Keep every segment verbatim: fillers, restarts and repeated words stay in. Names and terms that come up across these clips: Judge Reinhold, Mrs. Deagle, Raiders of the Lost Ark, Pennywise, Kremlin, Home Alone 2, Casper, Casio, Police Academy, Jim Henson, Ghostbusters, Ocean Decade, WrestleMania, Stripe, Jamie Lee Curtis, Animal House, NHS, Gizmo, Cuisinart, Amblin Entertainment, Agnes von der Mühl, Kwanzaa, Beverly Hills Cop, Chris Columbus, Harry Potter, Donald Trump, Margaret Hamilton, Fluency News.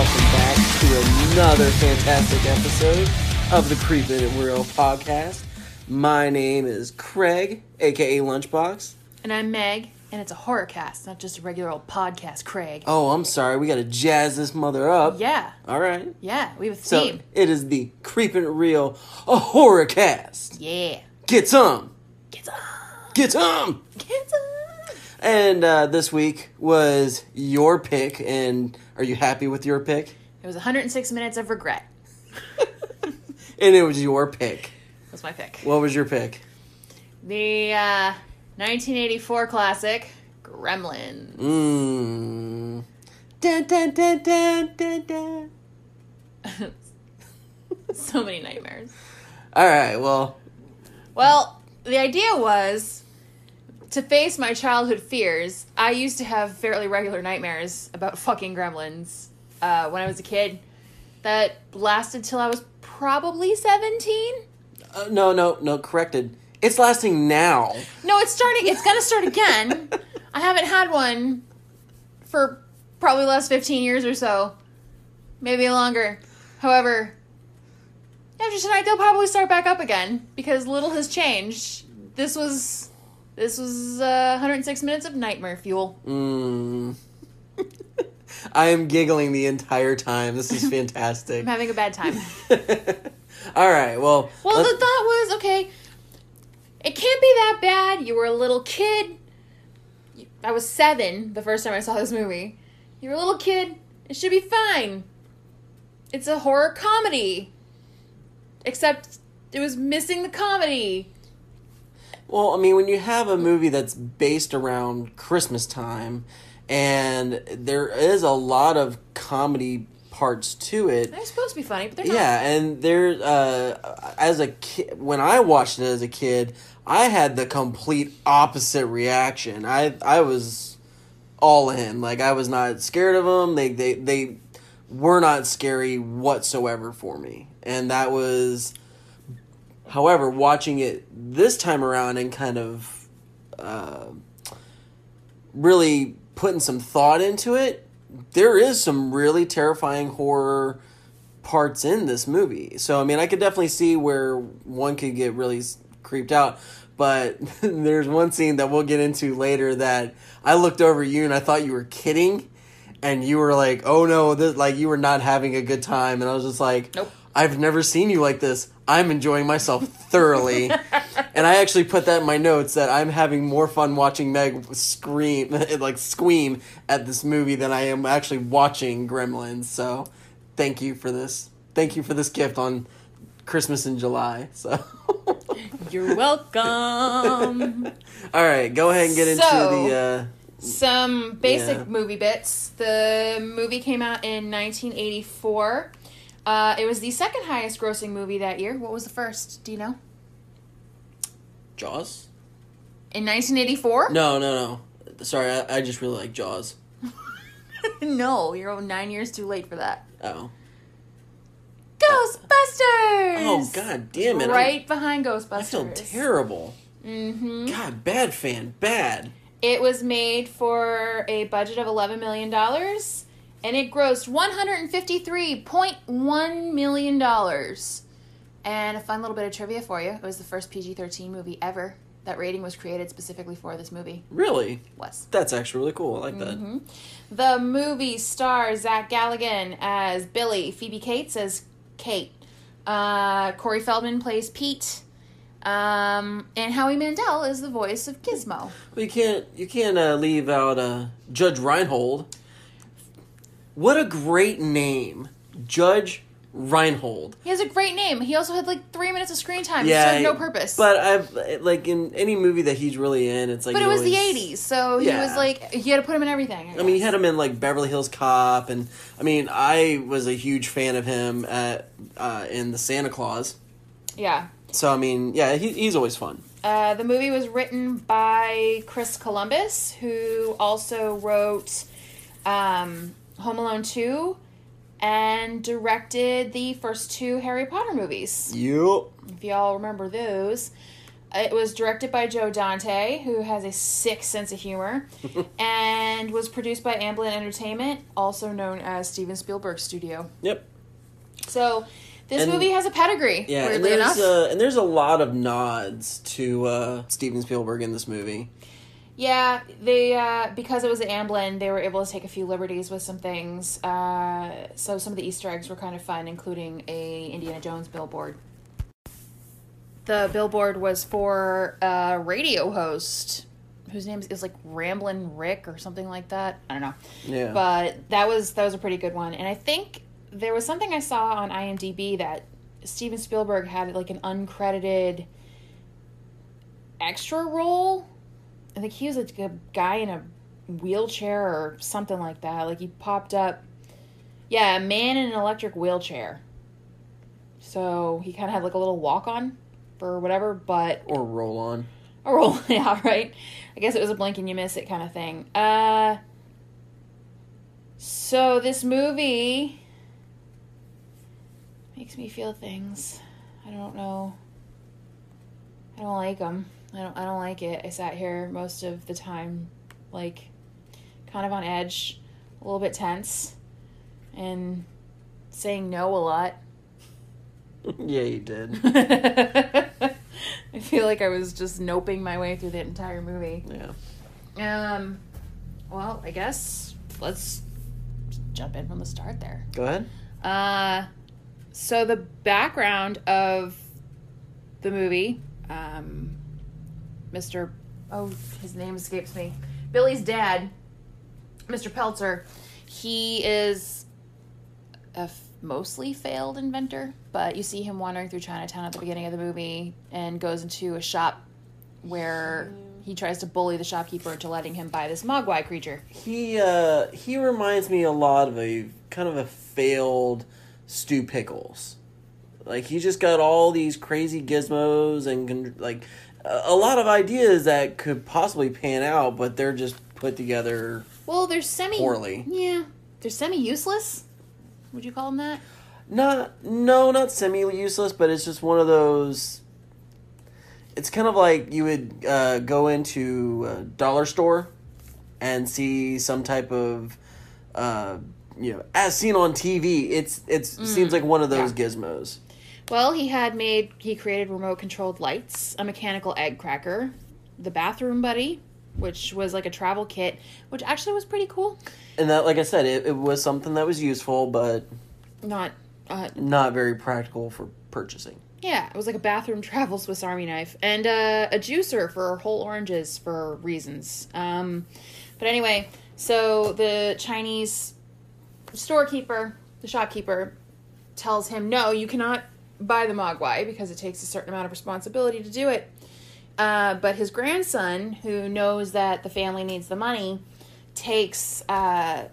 welcome back to another fantastic episode of the Creepin' Real podcast. My name is Craig, a k a. Lunchbox. And I'm Meg, and it's a horror cast, not just a regular old podcast, Craig. Oh, I'm sorry. We got to jazz this mother up. Yeah. All right. Yeah, we have a theme. So it is the Creepin' Real, a horror cast. Yeah. Get some. Get some. Get some. Get some. And uh, this week was your pick, and are you happy with your pick? It was one hundred six minutes of regret. And it was your pick. It was my pick. What was your pick? The uh, nineteen eighty-four classic, Gremlins. Mmm. Dun, dun, dun, dun, dun, dun. So many nightmares. All right, well. Well, the idea was... to face my childhood fears, I used to have fairly regular nightmares about fucking gremlins uh, when I was a kid that lasted till I was probably seventeen. Uh, no, no, no, corrected. It's lasting now. No, it's starting. It's going to start again. I haven't had one for probably the last fifteen years or so. Maybe longer. However, after tonight, they'll probably start back up again because little has changed. This was... This was uh, one hundred six minutes of nightmare fuel. Mm. I am giggling the entire time. This is fantastic. I'm having a bad time. All right, well... Well, let's... the thought was, okay, it can't be that bad. You were a little kid. I was seven the first time I saw this movie. You were a little kid. It should be fine. It's a horror comedy. Except it was missing the comedy. Well, I mean, when you have a movie that's based around Christmas time, and there is a lot of comedy parts to it. They're supposed to be funny, but they're not. Yeah, and there, uh, as a ki- when I watched it as a kid, I had the complete opposite reaction. I I was all in. Like, I was not scared of them. They they they were not scary whatsoever for me, and that was. However, watching it this time around and kind of uh, really putting some thought into it, there is some really terrifying horror parts in this movie. So, I mean, I could definitely see where one could get really creeped out. But there's one scene that we'll get into later that I looked over at you and I thought you were kidding. And you were like, oh, no, this, like you were not having a good time. And I was just like, nope. I've never seen you like this. I'm enjoying myself thoroughly. And I actually put that in my notes that I'm having more fun watching Meg scream, like squeam at this movie than I am actually watching Gremlins. So thank you for this. Thank you for this gift on Christmas in July. So you're welcome. All right, go ahead and get so, into the... Uh, some basic yeah. movie bits. The movie came out in nineteen eighty-four. Uh, it was the second highest grossing movie that year. What was the first? Do you know? Jaws? In nineteen eighty-four? No, no, no. Sorry, I, I just really like Jaws. No, you're nine years too late for that. Oh. Ghostbusters! Oh, god damn it. Right I'm, behind Ghostbusters. I feel terrible. Mm-hmm. God, bad fan, bad. It was made for a budget of eleven million dollars. And it grossed one hundred fifty-three point one million dollars. And a fun little bit of trivia for you. It was the first P G thirteen movie ever. That rating was created specifically for this movie. Really? It was. That's actually really cool. I like that. Mm-hmm. The movie stars Zach Galligan as Billy. Phoebe Cates as Kate. Uh, Corey Feldman plays Pete. Um, and Howie Mandel is the voice of Gizmo. Well, you can't, you can't uh, leave out uh, Judge Reinhold. What a great name. Judge Reinhold. He has a great name. He also had like three minutes of screen time. Yeah. He served no purpose. But I've, like, in any movie that he's really in, it's like. But it was always... the eighties, so yeah. He was like, you had to put him in everything. I, I mean, you had him in like Beverly Hills Cop, and I mean, I was a huge fan of him at, uh, in The Santa Clause. Yeah. So, I mean, yeah, he, he's always fun. Uh, the movie was written by Chris Columbus, who also wrote. Um, Home Alone two, and directed the first two Harry Potter movies. Yep. If y'all remember those. It was directed by Joe Dante, who has a sick sense of humor, and was produced by Amblin Entertainment, also known as Steven Spielberg Studio. Yep. So, this and, movie has a pedigree, yeah, weirdly and enough. Uh, and there's a lot of nods to uh, Steven Spielberg in this movie. Yeah, they uh, because it was at Amblin, they were able to take a few liberties with some things. Uh, so some of the Easter eggs were kind of fun, including a Indiana Jones billboard. The billboard was for a radio host whose name is like Ramblin' Rick or something like that. I don't know. Yeah. But that was that was a pretty good one, and I think there was something I saw on IMDb that Steven Spielberg had like an uncredited extra role. I think he was like a guy in a wheelchair or something like that. Like he popped up, yeah, a man in an electric wheelchair. So he kind of had like a little walk on or whatever, but or roll on, or roll yeah, right. I guess it was a blink and you miss it kind of thing. Uh, so this movie makes me feel things. I don't know. I don't like them. I don't I don't like it. I sat here most of the time, like, kind of on edge, a little bit tense, and saying no a lot. Yeah, you did. I feel like I was just noping my way through the entire movie. Yeah. Um, well, I guess let's jump in from the start there. Go ahead. Uh, so the background of the movie, um... Mister Oh, his name escapes me. Billy's dad, Mister Peltzer, he is a f- mostly failed inventor, but you see him wandering through Chinatown at the beginning of the movie and goes into a shop where he tries to bully the shopkeeper into letting him buy this mogwai creature. He uh, he reminds me a lot of a kind of a failed Stew Pickles. Like, he just got all these crazy gizmos and, like, a lot of ideas that could possibly pan out, but they're just put together. Well, they're semi poorly. Yeah, they're semi useless. Would you call them that? Not no, not semi useless, but it's just one of those. It's kind of like you would uh, go into a dollar store and see some type of, uh, you know, as seen on T V. It's it's mm. seems like one of those yeah. gizmos. Well, he had made, he created remote-controlled lights, a mechanical egg cracker, the bathroom buddy, which was like a travel kit, which actually was pretty cool. And that, like I said, it, it was something that was useful, but not uh, not very practical for purchasing. Yeah, it was like a bathroom travel Swiss Army knife. And uh, a juicer for whole oranges for reasons. Um, but anyway, so the Chinese storekeeper, the shopkeeper, tells him, no, you cannot buy the mogwai because it takes a certain amount of responsibility to do it. Uh, but his grandson, who knows that the family needs the money, takes uh,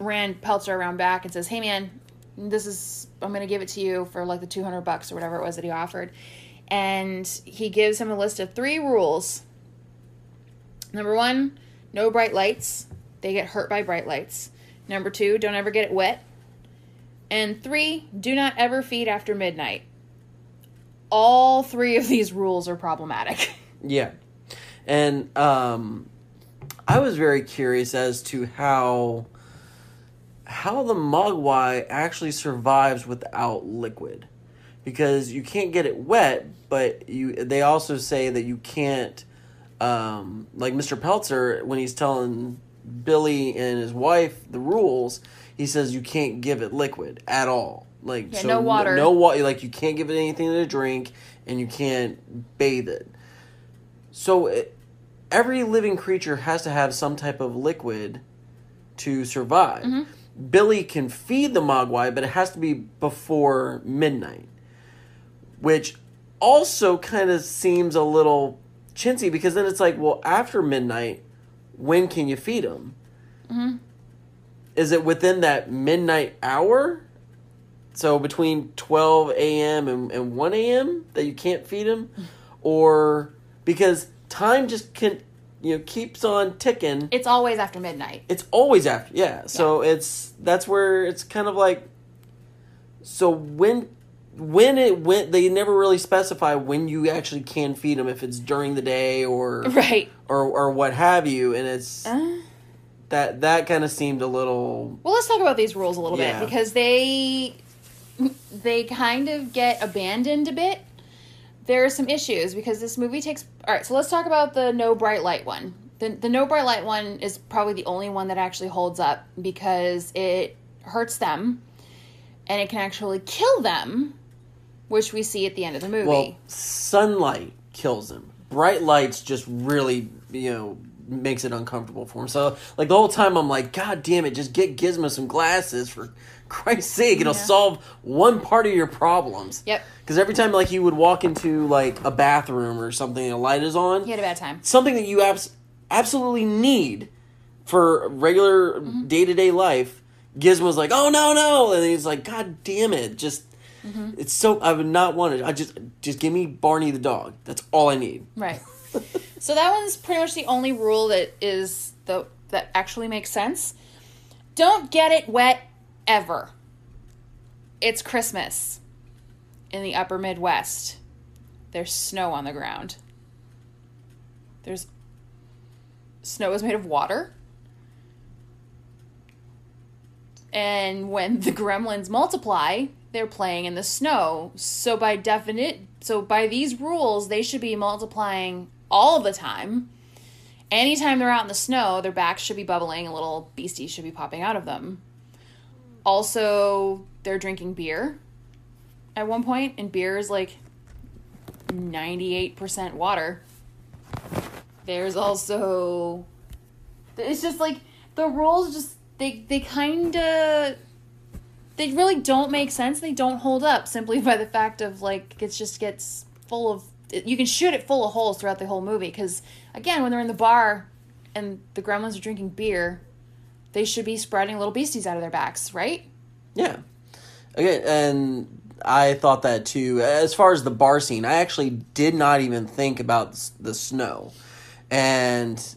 Rand Peltzer around back and says, hey man, this is, I'm going to give it to you for like the two hundred bucks or whatever it was that he offered. And he gives him a list of three rules. Number one, no bright lights. They get hurt by bright lights. Number two, don't ever get it wet. And three, do not ever feed after midnight. All three of these rules are problematic. Yeah. And um, I was very curious as to how how the mogwai actually survives without liquid. Because you can't get it wet, but you they also say that you can't, um, like Mister Peltzer, when he's telling Billy and his wife the rules, he says you can't give it liquid at all. Like yeah, so no water. No, no water. Like, you can't give it anything to drink, and you can't bathe it. So it, every living creature has to have some type of liquid to survive. Mm-hmm. Billy can feed the mogwai, but it has to be before midnight, which also kind of seems a little chintzy, because then it's like, well, after midnight, when can you feed them? Mm-hmm. Is it within that midnight hour? So between twelve a.m. and, and one a.m. that you can't feed him? Or because time just can, you know, keeps on ticking. It's always after midnight. It's always after, yeah. yeah. So it's that's where it's kind of like, so when when it went, they never really specify when you actually can feed them, if it's during the day or right or or what have you, and it's uh, that that kind of seemed a little. Well, let's talk about these rules a little yeah. bit, because they they kind of get abandoned a bit. There are some issues because this movie takes. All right, so let's talk about the no bright light one. The the no bright light one is probably the only one that actually holds up, because it hurts them, and it can actually kill them, which we see at the end of the movie. Well, sunlight kills them. Bright lights just really, you know, makes it uncomfortable for them. So, like, the whole time I'm like, God damn it, just get Gizmo some glasses for Christ's sake. It'll yeah. solve one part of your problems. Yep. Because every time, like, you would walk into, like, a bathroom or something and a light is on. You had a bad time. Something that you abs- absolutely need for regular mm-hmm. day-to-day life. Gizmo's like, oh, no, no. And he's like, God damn it. Just, mm-hmm. it's so, I would not want it. I just, just give me Barney the dog. That's all I need. Right. So that one's pretty much the only rule that is the, that actually makes sense. Don't get it wet ever. It's Christmas in the upper Midwest. There's snow on the ground. There's, snow is made of water. And when the gremlins multiply, they're playing in the snow. So by definite, so by these rules, they should be multiplying all the time. Anytime they're out in the snow, their backs should be bubbling and little beasties should be popping out of them. Also, they're drinking beer at one point, and beer is like ninety-eight percent water. There's also... It's just like, the rules just... They they kind of, they really don't make sense. They don't hold up simply by the fact of, like, it just gets full of, you can shoot it full of holes throughout the whole movie. Because, again, when they're in the bar and the gremlins are drinking beer, they should be spreading little beasties out of their backs, right? Yeah. Okay, and I thought that, too. As far as the bar scene, I actually did not even think about the snow. And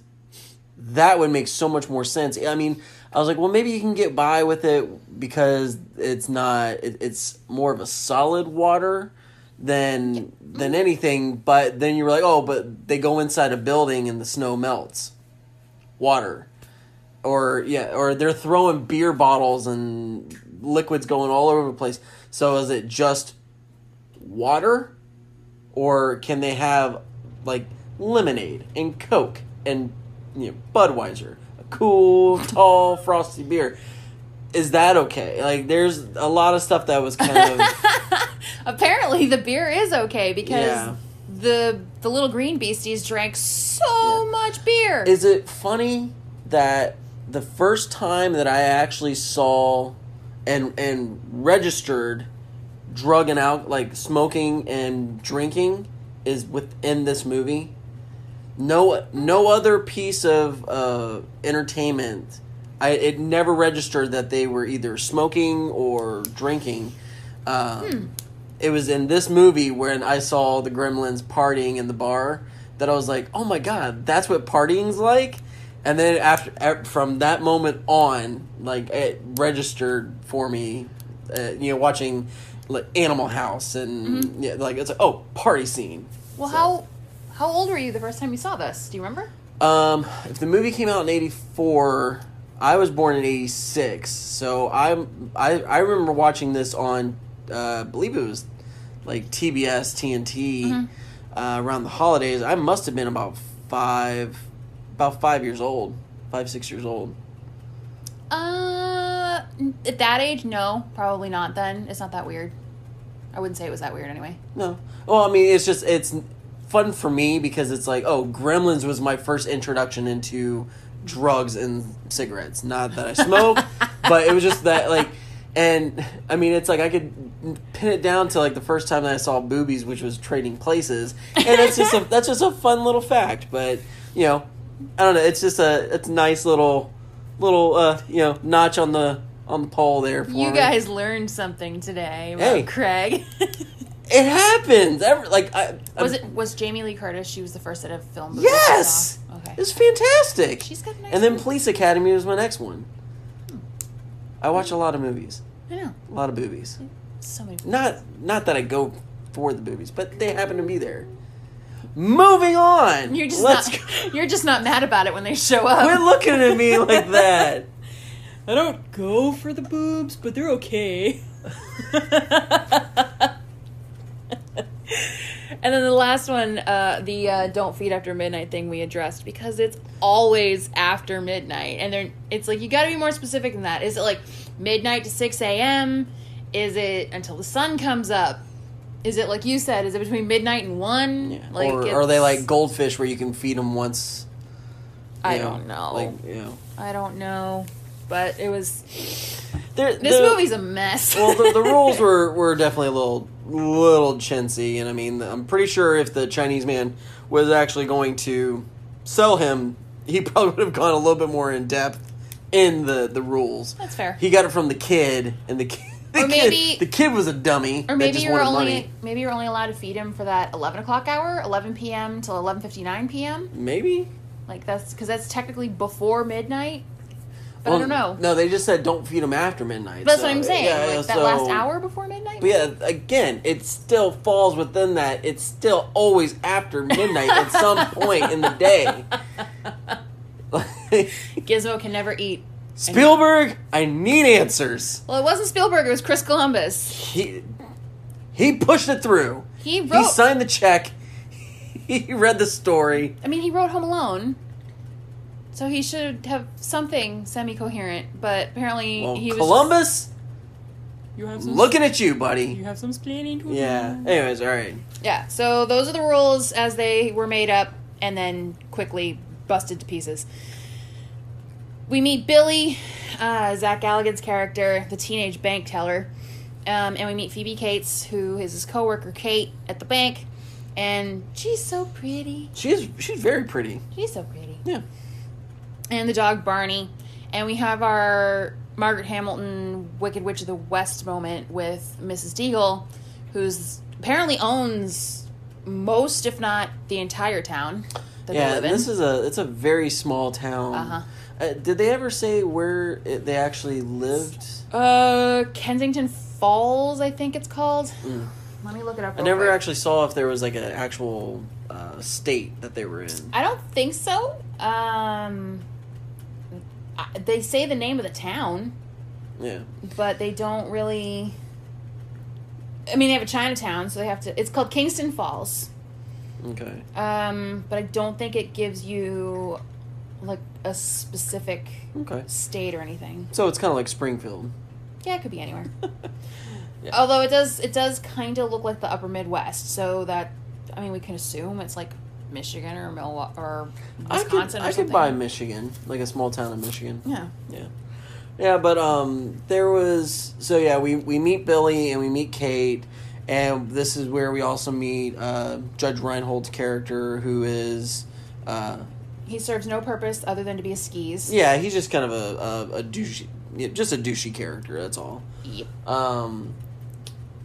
that would make so much more sense. I mean... I was like, well, maybe you can get by with it because it's not, it, it's more of a solid water than yeah. than anything. But then you were like, oh, but they go inside a building and the snow melts. Water. Or, yeah, or they're throwing beer bottles and liquids going all over the place. So is it just water? Or can they have, like, lemonade and Coke and, you know, Budweiser? Cool, tall, frosty beer. Is that okay? Like, there's a lot of stuff that was kind of... Apparently, the beer is okay because yeah. the the little green beasties drank so yeah. much beer. Is it funny that the first time that I actually saw and and registered drug and alcohol, like smoking and drinking, is within this movie? No, no other piece of uh, entertainment. I it never registered that they were either smoking or drinking. Um, hmm. It was in this movie when I saw the gremlins partying in the bar that I was like, "Oh my god, that's what partying's like!" And then after, from that moment on, like, it registered for me. Uh, you know, watching like Animal House and mm-hmm. yeah, like it's like, oh, party scene. Well, so. how? How old were you the first time you saw this? Do you remember? Um, if the movie came out in eighty-four, I was born in eighty-six. So I'm, I I remember watching this on, uh, I believe it was like T B S, T N T, mm-hmm. uh, around the holidays. I must have been about five, about five years old, five, six years old. Uh, at that age, no, probably not then. It's not that weird. I wouldn't say it was that weird anyway. No. Well, I mean, it's just, it's... fun for me because it's like, oh, Gremlins was my first introduction into drugs and cigarettes. Not that I smoke, but it was just that, like, and I mean, it's like I could pin it down to like the first time that I saw boobies, which was Trading Places, and that's just a, that's just a fun little fact. But you know, I don't know. It's just a it's a nice little little uh, you know notch on the on the pole there. For you guys me. Learned something today, about hey. Craig. It happens. Every, like I, was it was Jamie Lee Curtis? She was the first at a film. Yes, okay. It's fantastic. She's got a nice. And then movie. Police Academy was my next one. Hmm. I watch a lot of movies. I know a lot of boobies. So many movies. Not, not that I go for the movies, but they happen to be there. Moving on. You're just Let's not. Go. You're just not mad about it when they show up. Quit looking at me like that. I don't go for the boobs, but they're okay. And then the last one, uh, the uh, don't feed after midnight thing we addressed, because it's always after midnight. And they're, it's like, you got to be more specific than that. Is it like midnight to six a.m.? Is it until the sun comes up? Is it, like you said, is it between midnight and one? Yeah. Like, or are they like goldfish where you can feed them once? I know, don't know. Like, you know. I don't know. But it was... They're, this the, movie's a mess. Well, the, the rules were, were definitely a little... little chintzy, and I mean, I'm pretty sure if the Chinese man was actually going to sell him, he probably would have gone a little bit more in depth in the, the rules. That's fair. He got it from the kid, and the kid, the, or maybe, kid, the kid was a dummy. Or maybe you're only money. maybe you're only allowed to feed him for that eleven o'clock hour, eleven p.m. till eleven fifty-nine p.m. Maybe like that's because that's technically before midnight. But well, I don't know. No, they just said don't feed them after midnight. But that's so, what I'm saying. Yeah, like that so, last hour before midnight? But yeah, again, it still falls within that. It's still always after midnight at some point in the day. Gizmo can never eat. Spielberg, I need answers. Well, it wasn't Spielberg. It was Chris Columbus. He, he pushed it through. He wrote... He signed the check. He read the story. I mean, he wrote Home Alone. So he should have something semi-coherent, but apparently well, he was Columbus. Just, you have some looking sp- at you, buddy. You have some explaining to yeah. do. Yeah. Anyways, all right. Yeah. So those are the rules as they were made up, and then quickly busted to pieces. We meet Billy, uh, Zach Galligan's character, the teenage bank teller, um, and we meet Phoebe Cates, who is his coworker Kate at the bank, and she's so pretty. She's she's very pretty. She's so pretty. Yeah. And the dog, Barney. And we have our Margaret Hamilton Wicked Witch of the West moment with Missus Deagle, who's apparently owns most, if not the entire town that yeah, they live in. Yeah, this is a, it's a very small town. Uh-huh. Uh, did they ever say where it, they actually lived? Uh, Kensington Falls, I think it's called. Mm. Let me look it up real I never quick. Actually saw if there was like an actual uh, state that they were in. I don't think so. Um... They say the name of the town. Yeah. But they don't really... I mean, they have a Chinatown, so they have to... It's called Kingston Falls. Okay. Um, but I don't think it gives you, like, a specific okay. state or anything. So it's kind of like Springfield. Yeah, it could be anywhere. Yeah. Although it does, it does kind of look like the upper Midwest, so that... I mean, we can assume it's like... Michigan or Milwaukee or Wisconsin. I could, I could buy Michigan, like a small town in Michigan. Yeah, yeah, yeah. But um, there was so yeah. We, we meet Billy and we meet Kate, and this is where we also meet uh, Judge Reinhold's character, who is uh, he serves no purpose other than to be a skis. Yeah, he's just kind of a a, a douchey, just a douchey character. That's all. Yep. Um,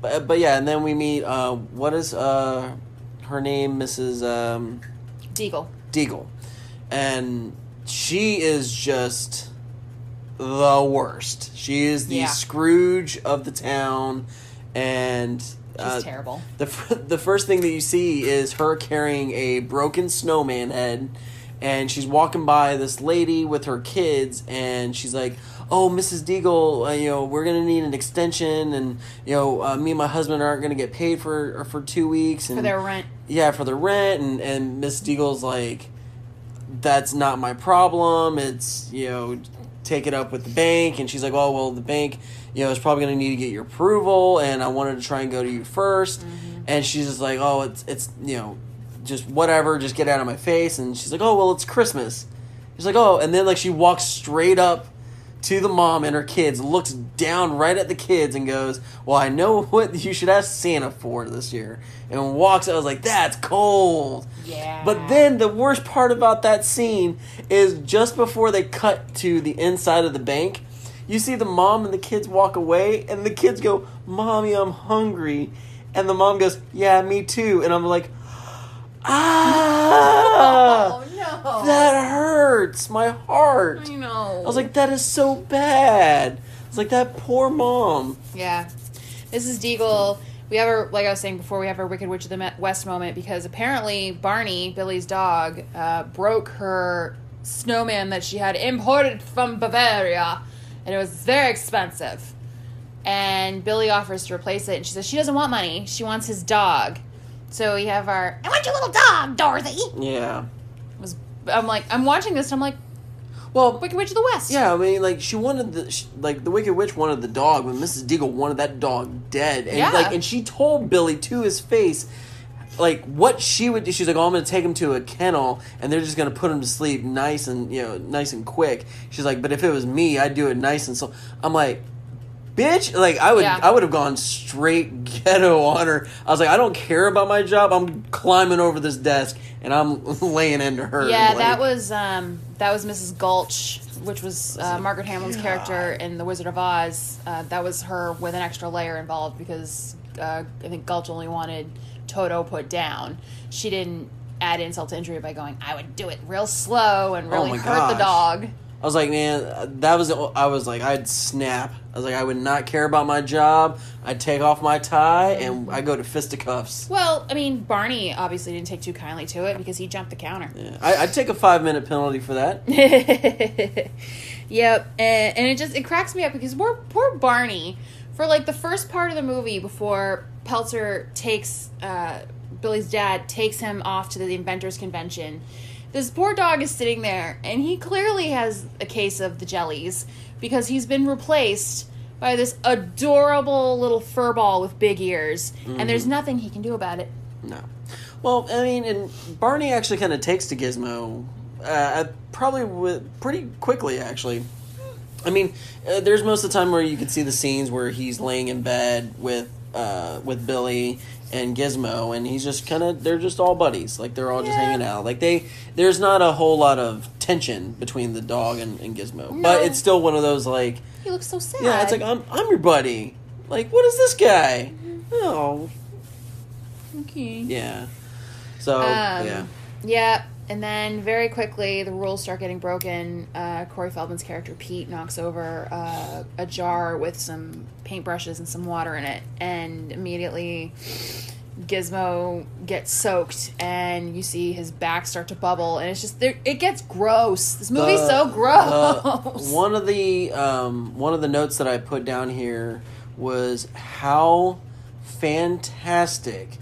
but but yeah, and then we meet uh, what is uh. her name, Missus Um, Deagle. Deagle. And she is just the worst. She is the yeah. Scrooge of the town. And... Uh, she's terrible. The the first thing that you see is her carrying a broken snowman head. And she's walking by this lady with her kids. And she's like... oh, Missus Deagle, uh, you know, we're going to need an extension, and, you know, uh, me and my husband aren't going to get paid for for two weeks. And, for their rent. Yeah, for the rent, and, and Miss Deagle's like, that's not my problem, it's, you know, take it up with the bank, and she's like, oh, well, the bank, you know, is probably going to need to get your approval, and I wanted to try and go to you first, mm-hmm. and she's just like, oh, it's, it's, you know, just whatever, just get out of my face, and she's like, oh, well, it's Christmas. She's like, oh, and then, like, she walks straight up to the mom and her kids, looks down right at the kids and goes, well, I know what you should ask Santa for this year. And walks out. I was like, that's cold. Yeah. But then the worst part about that scene is just before they cut to the inside of the bank, you see the mom and the kids walk away, and the kids go, Mommy, I'm hungry. And the mom goes, yeah, me too. And I'm like, ah. Oh, no. That hurts my heart. I know. I was like, that is so bad. It's like that poor mom. Yeah. Missus Deagle, we have our, like I was saying before, we have our Wicked Witch of the West moment, because apparently Barney, Billy's dog, uh, broke her snowman that she had imported from Bavaria, and it was very expensive. And Billy offers to replace it, and she says she doesn't want money, she wants his dog. So we have our, I want your little dog, Dorothy! Yeah. It was, I'm like, I'm watching this, and I'm like, well, Wicked Witch of the West. Yeah, I mean, like, she wanted the, she, like, the Wicked Witch wanted the dog, but Missus Deagle wanted that dog dead. And, yeah. like, and she told Billy to his face, like, what she would do. She's like, oh, I'm going to take him to a kennel, and they're just going to put him to sleep nice and, you know, nice and quick. She's like, but if it was me, I'd do it nice and slow. I'm like, bitch, like, I would yeah. I would have gone straight ghetto on her. I was like, I don't care about my job. I'm climbing over this desk, and I'm laying into her. Yeah, like, that was um, that was Missus Gulch, which was uh, Margaret Hamilton's character in The Wizard of Oz. Uh, that was her with an extra layer involved, because uh, I think Gulch only wanted Toto put down. She didn't add insult to injury by going, I would do it real slow and really oh hurt gosh. the dog. I was like, man, that was, I was like, I'd snap. I was like, I would not care about my job. I'd take off my tie, and I'd go to fisticuffs. Well, I mean, Barney obviously didn't take too kindly to it, because he jumped the counter. Yeah. I, I'd take a five-minute penalty for that. Yep, and, and it just, it cracks me up, because poor, poor Barney, for, like, the first part of the movie before Peltzer takes, uh, Billy's dad takes him off to the Inventors Convention, this poor dog is sitting there, and he clearly has a case of the jellies, because he's been replaced by this adorable little furball with big ears, mm-hmm. and there's nothing he can do about it. No. Well, I mean, and Barney actually kind of takes to Gizmo, uh, probably with, pretty quickly, actually. I mean, uh, there's most of the time where you can see the scenes where he's laying in bed with uh, with Billy and Gizmo, and he's just kind of, they're just all buddies, like, they're all yeah. just hanging out, like, they, there's not a whole lot of tension between the dog and, and Gizmo, no. but it's still one of those, like, he looks so sad, yeah, it's like, I'm I'm your buddy, like, what is this guy, mm-hmm. oh, okay, yeah, so, um, yeah, yeah, and then very quickly, the rules start getting broken. uh, Corey Feldman's character, Pete, knocks over uh, a jar with some paintbrushes and some water in it, and immediately Gizmo gets soaked, and you see his back start to bubble, and it's just, it gets gross. This movie's the, so gross. The, one of the um, one of the notes that I put down here was how fantastic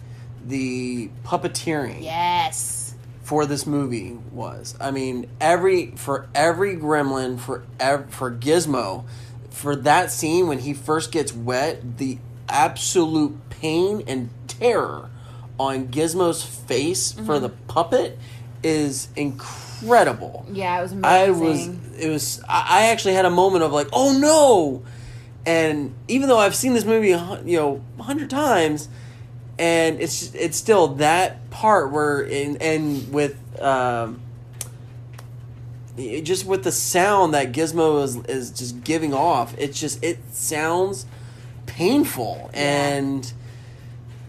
the puppeteering yes. for this movie was. I mean, every for every gremlin, for ev- for Gizmo, for that scene when he first gets wet, the absolute pain and terror on Gizmo's face mm-hmm. for the puppet is incredible. Yeah, it was amazing. I was it was I actually had a moment of like, "Oh no." And even though I've seen this movie, you know, a hundred times, and it's it's still that part where in and with um, just with the sound that Gizmo is is just giving off, it's just it sounds painful, and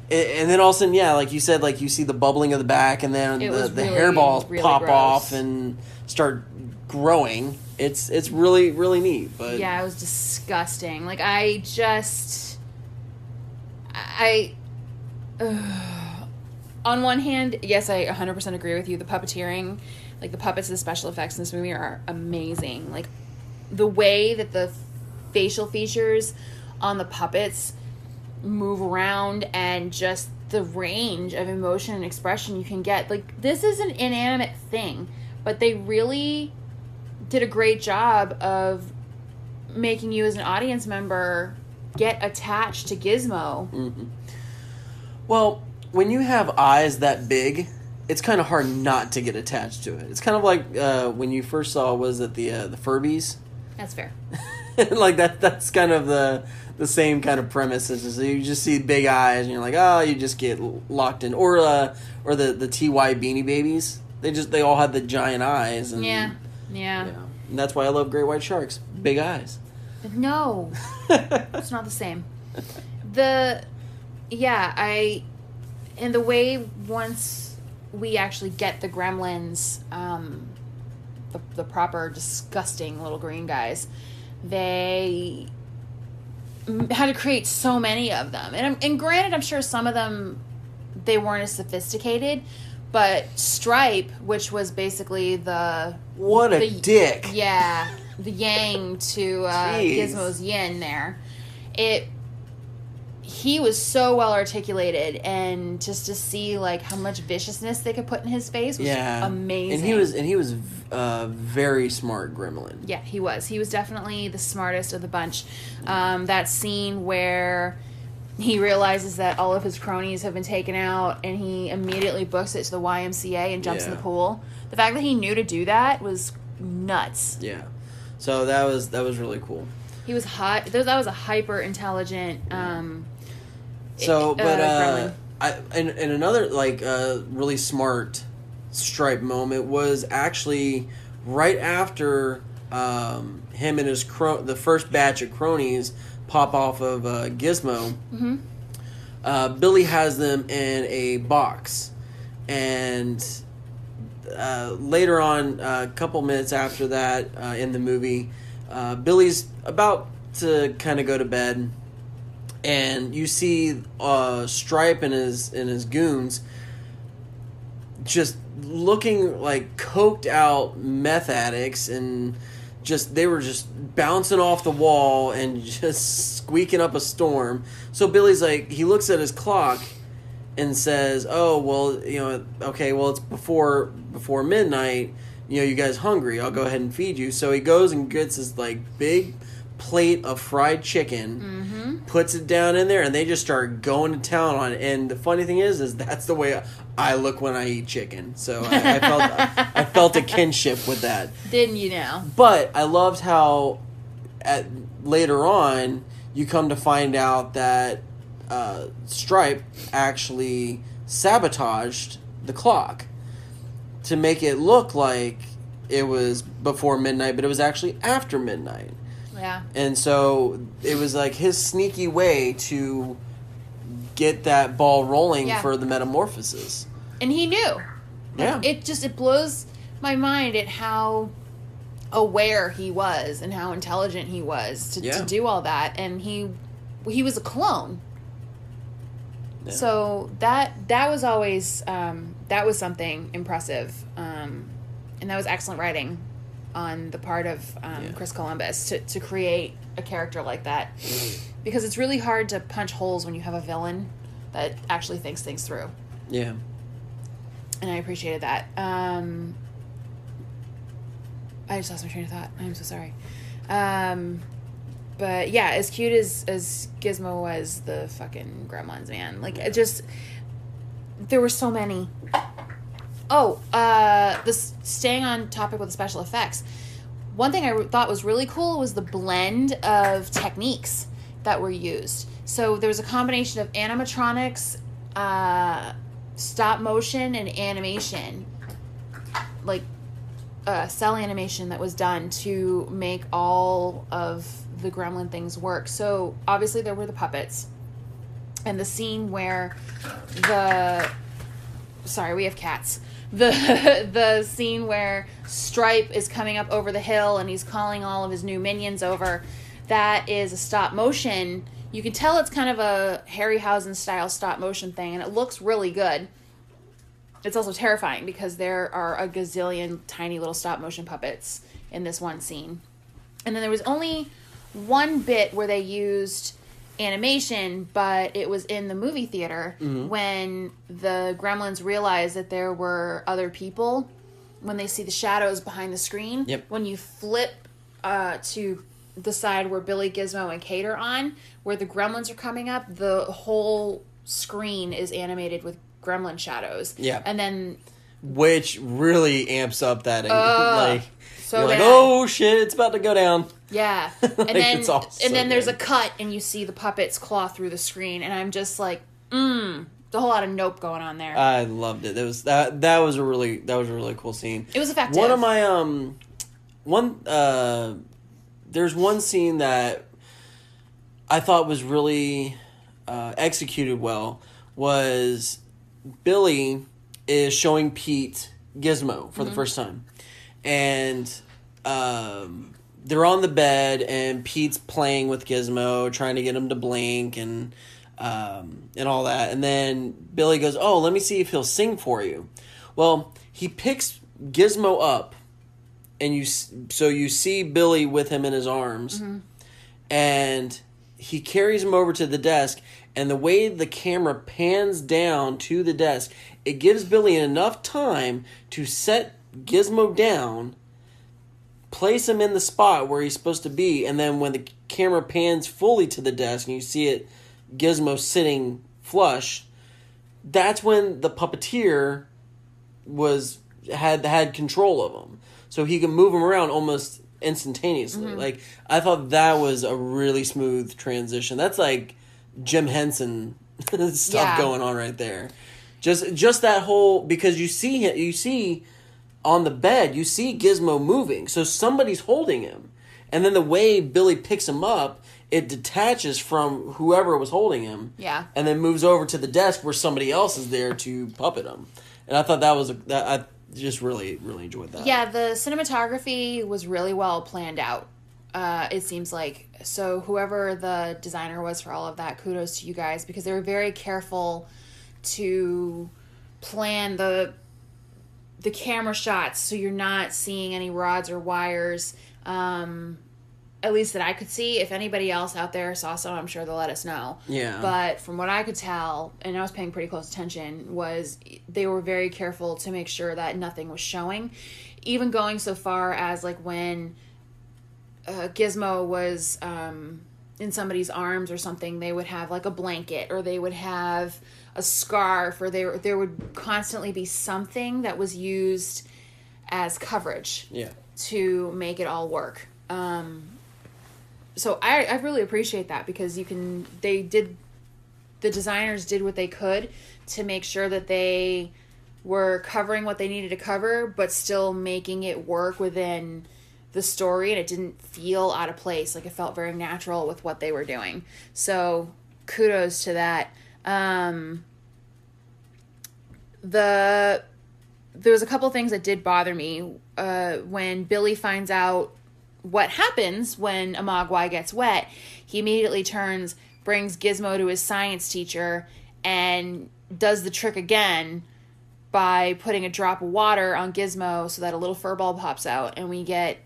yeah. it, and then all of a sudden, yeah, like you said, like you see the bubbling of the back, and then it the, the really, hairballs really pop gross. off and start growing. It's it's really really neat, but yeah, it was disgusting. Like I just I. Uh, on one hand, yes, I one hundred percent agree with you. The puppeteering, like the puppets and the special effects in this movie are amazing. Like the way that the facial features on the puppets move around and just the range of emotion and expression you can get. Like this is an inanimate thing, but they really did a great job of making you as an audience member get attached to Gizmo. Mm-hmm. Well, when you have eyes that big, it's kind of hard not to get attached to it. It's kind of like uh, when you first saw, was it the uh, the Furbies? That's fair. Like that. That's kind of the the same kind of premise. It's just, you just see big eyes, and you're like, oh, you just get locked in. Or uh, or the the T Y Beanie Babies. They just they all had the giant eyes. And, yeah, yeah. You know, and that's why I love great white sharks. Big eyes. No, it's not the same. The Yeah, I, and the way once we actually get the gremlins, um, the, the proper disgusting little green guys, they had to create so many of them. And, I'm, and granted, I'm sure some of them, they weren't as sophisticated, but Stripe, which was basically the... What a the, dick. Yeah. The yang to uh, Gizmo's yin there. It... He was so well articulated, and just to see like how much viciousness they could put in his face was yeah. amazing. And he was, and he was a very smart gremlin. Yeah, he was. He was definitely the smartest of the bunch. Um, that scene where he realizes that all of his cronies have been taken out, and he immediately books it to the Y M C A and jumps yeah. in the pool. The fact that he knew to do that was nuts. Yeah, so that was that was really cool. He was hot. That was a hyper intelligent. Um, So, but, uh, uh I, and, and another, like, uh, really smart Stripe moment was actually right after, um, him and his cron- the first batch of cronies pop off of, uh, Gizmo, mm-hmm. uh, Billy has them in a box, and, uh, later on, a uh, couple minutes after that, uh, in the movie, uh, Billy's about to kind of go to bed. And you see uh, Stripe and his and his goons just looking like coked out meth addicts, and just they were just bouncing off the wall and just squeaking up a storm. So Billy's like, he looks at his clock and says, "Oh well, you know, okay, well it's before before midnight. You know, you guys hungry? I'll go ahead and feed you." So he goes and gets this like big plate of fried chicken, mm-hmm. puts it down in there, and they just start going to town on it. And the funny thing is, is that's the way I look when I eat chicken. So I, I felt I, I felt a kinship with that. Didn't you know? But I loved how at, later on you come to find out that uh, Stripe actually sabotaged the clock to make it look like it was before midnight, but it was actually after midnight. Yeah. And so it was like his sneaky way to get that ball rolling yeah. for the metamorphosis. And he knew. Yeah. It just, it blows my mind at how aware he was and how intelligent he was to, yeah. to do all that. And he, he was a clone. Yeah. So that, that was always, um, that was something impressive. Um, and that was excellent writing on the part of um, yeah. Chris Columbus to, to create a character like that. Because it's really hard to punch holes when you have a villain that actually thinks things through. Yeah. And I appreciated that. Um, I just lost my train of thought. I'm so sorry. Um, but yeah, as cute as, as Gizmo was, the fucking Gremlins, man. Like, it just... There were so many... Oh, uh, this, staying on topic with the special effects, one thing I re- thought was really cool was the blend of techniques that were used. So there was a combination of animatronics, uh, stop motion, and animation, like uh, cell animation that was done to make all of the gremlin things work. So obviously there were the puppets, and the scene where the... Sorry, we have cats. The the scene where Stripe is coming up over the hill and he's calling all of his new minions over, that is a stop motion. You can tell it's kind of a Harryhausen style stop motion thing, and it looks really good. It's also terrifying because there are a gazillion tiny little stop motion puppets in this one scene. And then there was only one bit where they used animation, but it was in the movie theater mm-hmm. when the gremlins realized that there were other people, when they see the shadows behind the screen. Yep. When you flip uh, to the side where Billy, Gizmo, and Kate are on, where the gremlins are coming up, the whole screen is animated with gremlin shadows. Yeah. And then... Which really amps up that... Uh, like, so you're like, bad. Oh shit, it's about to go down. Yeah. like, and then it's all so and then there's bad. A cut and you see the puppet's claw through the screen, and I'm just like, mmm. There's a whole lot of nope going on there. I loved it. That was that that was a really that was a really cool scene. It was effective. One of my um one uh there's one scene that I thought was really uh, executed well was Billy is showing Pete Gizmo for mm-hmm. the first time. And um, they're on the bed, and Pete's playing with Gizmo, trying to get him to blink and um, and all that. And then Billy goes, oh, let me see if he'll sing for you. Well, he picks Gizmo up, and you so you see Billy with him in his arms, mm-hmm. and he carries him over to the desk, and the way the camera pans down to the desk, it gives Billy enough time to set Gizmo down, place him in the spot where he's supposed to be, and then when the camera pans fully to the desk and you see it, Gizmo sitting flush, that's when the puppeteer was had had control of him. So he could move him around almost instantaneously. Mm-hmm. Like, I thought that was a really smooth transition. That's like Jim Henson stuff yeah. going on right there. Just just that whole, because you see him, you see on the bed, you see Gizmo moving, so somebody's holding him. And then the way Billy picks him up, it detaches from whoever was holding him. Yeah. And then moves over to the desk where somebody else is there to puppet him. And I thought that was, a, that I just really, really enjoyed that. Yeah, the cinematography was really well planned out, uh, it seems like. So whoever the designer was for all of that, kudos to you guys, because they were very careful to plan the... the camera shots, so you're not seeing any rods or wires, um, at least that I could see. If anybody else out there saw some, I'm sure they'll let us know. Yeah. But from what I could tell, and I was paying pretty close attention, was they were very careful to make sure that nothing was showing. Even going so far as, like, when uh, Gizmo was um, in somebody's arms or something, they would have, like, a blanket, or they would have... a scarf, or there there would constantly be something that was used as coverage yeah. to make it all work. Um, so I, I really appreciate that, because you can, they did, the designers did what they could to make sure that they were covering what they needed to cover, but still making it work within the story, and it didn't feel out of place. Like, it felt very natural with what they were doing. So kudos to that. Um, the, there was a couple things that did bother me, uh, when Billy finds out what happens when a mogwai gets wet, he immediately turns, brings Gizmo to his science teacher, and does the trick again by putting a drop of water on Gizmo so that a little furball pops out, and we get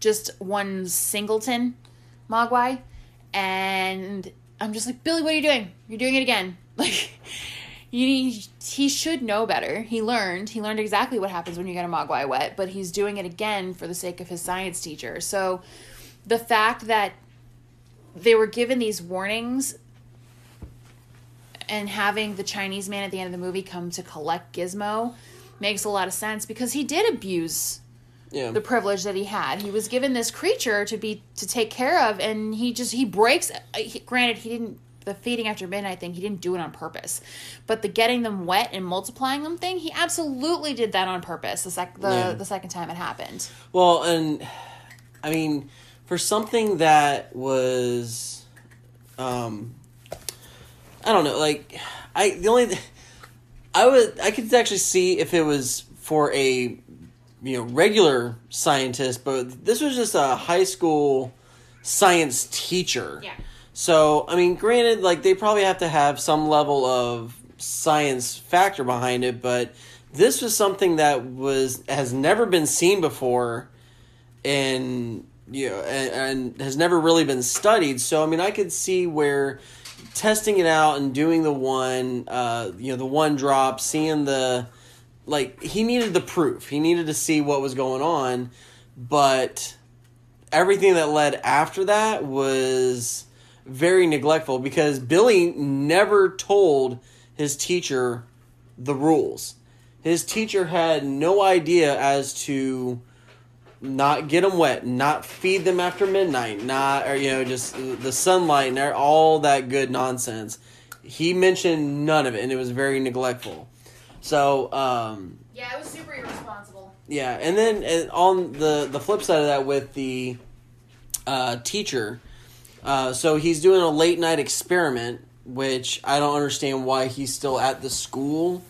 just one singleton mogwai, and... I'm just like, Billy, what are you doing? You're doing it again. Like, you, he should know better. He learned. He learned exactly what happens when you get a mogwai wet, but he's doing it again for the sake of his science teacher. So the fact that they were given these warnings and having the Chinese man at the end of the movie come to collect Gizmo makes a lot of sense, because he did abuse Yeah. the privilege that he had. He was given this creature to be to take care of, and he just he breaks he, granted, he didn't the feeding after midnight thing, he didn't do it on purpose, but the getting them wet and multiplying them thing, he absolutely did that on purpose the sec the, yeah. the second time it happened. Well, and I mean, for something that was um I don't know, like I the only I would I could actually see if it was for a you know, regular scientist, but this was just a high school science teacher. Yeah. So, I mean, granted, like, they probably have to have some level of science factor behind it, but this was something that was, has never been seen before, and, you know, and, and has never really been studied. So, I mean, I could see where testing it out and doing the one, uh, you know, the one drop, seeing the, like, he needed the proof. He needed to see what was going on, but everything that led after that was very neglectful, because Billy never told his teacher the rules. His teacher had no idea as to not get them wet, not feed them after midnight, not, or, you know, just the sunlight and all that good nonsense. He mentioned none of it, and it was very neglectful. So, um... yeah, it was super irresponsible. Yeah, and then and on the, the flip side of that with the uh, teacher, uh, so he's doing a late-night experiment, which I don't understand why he's still at the school,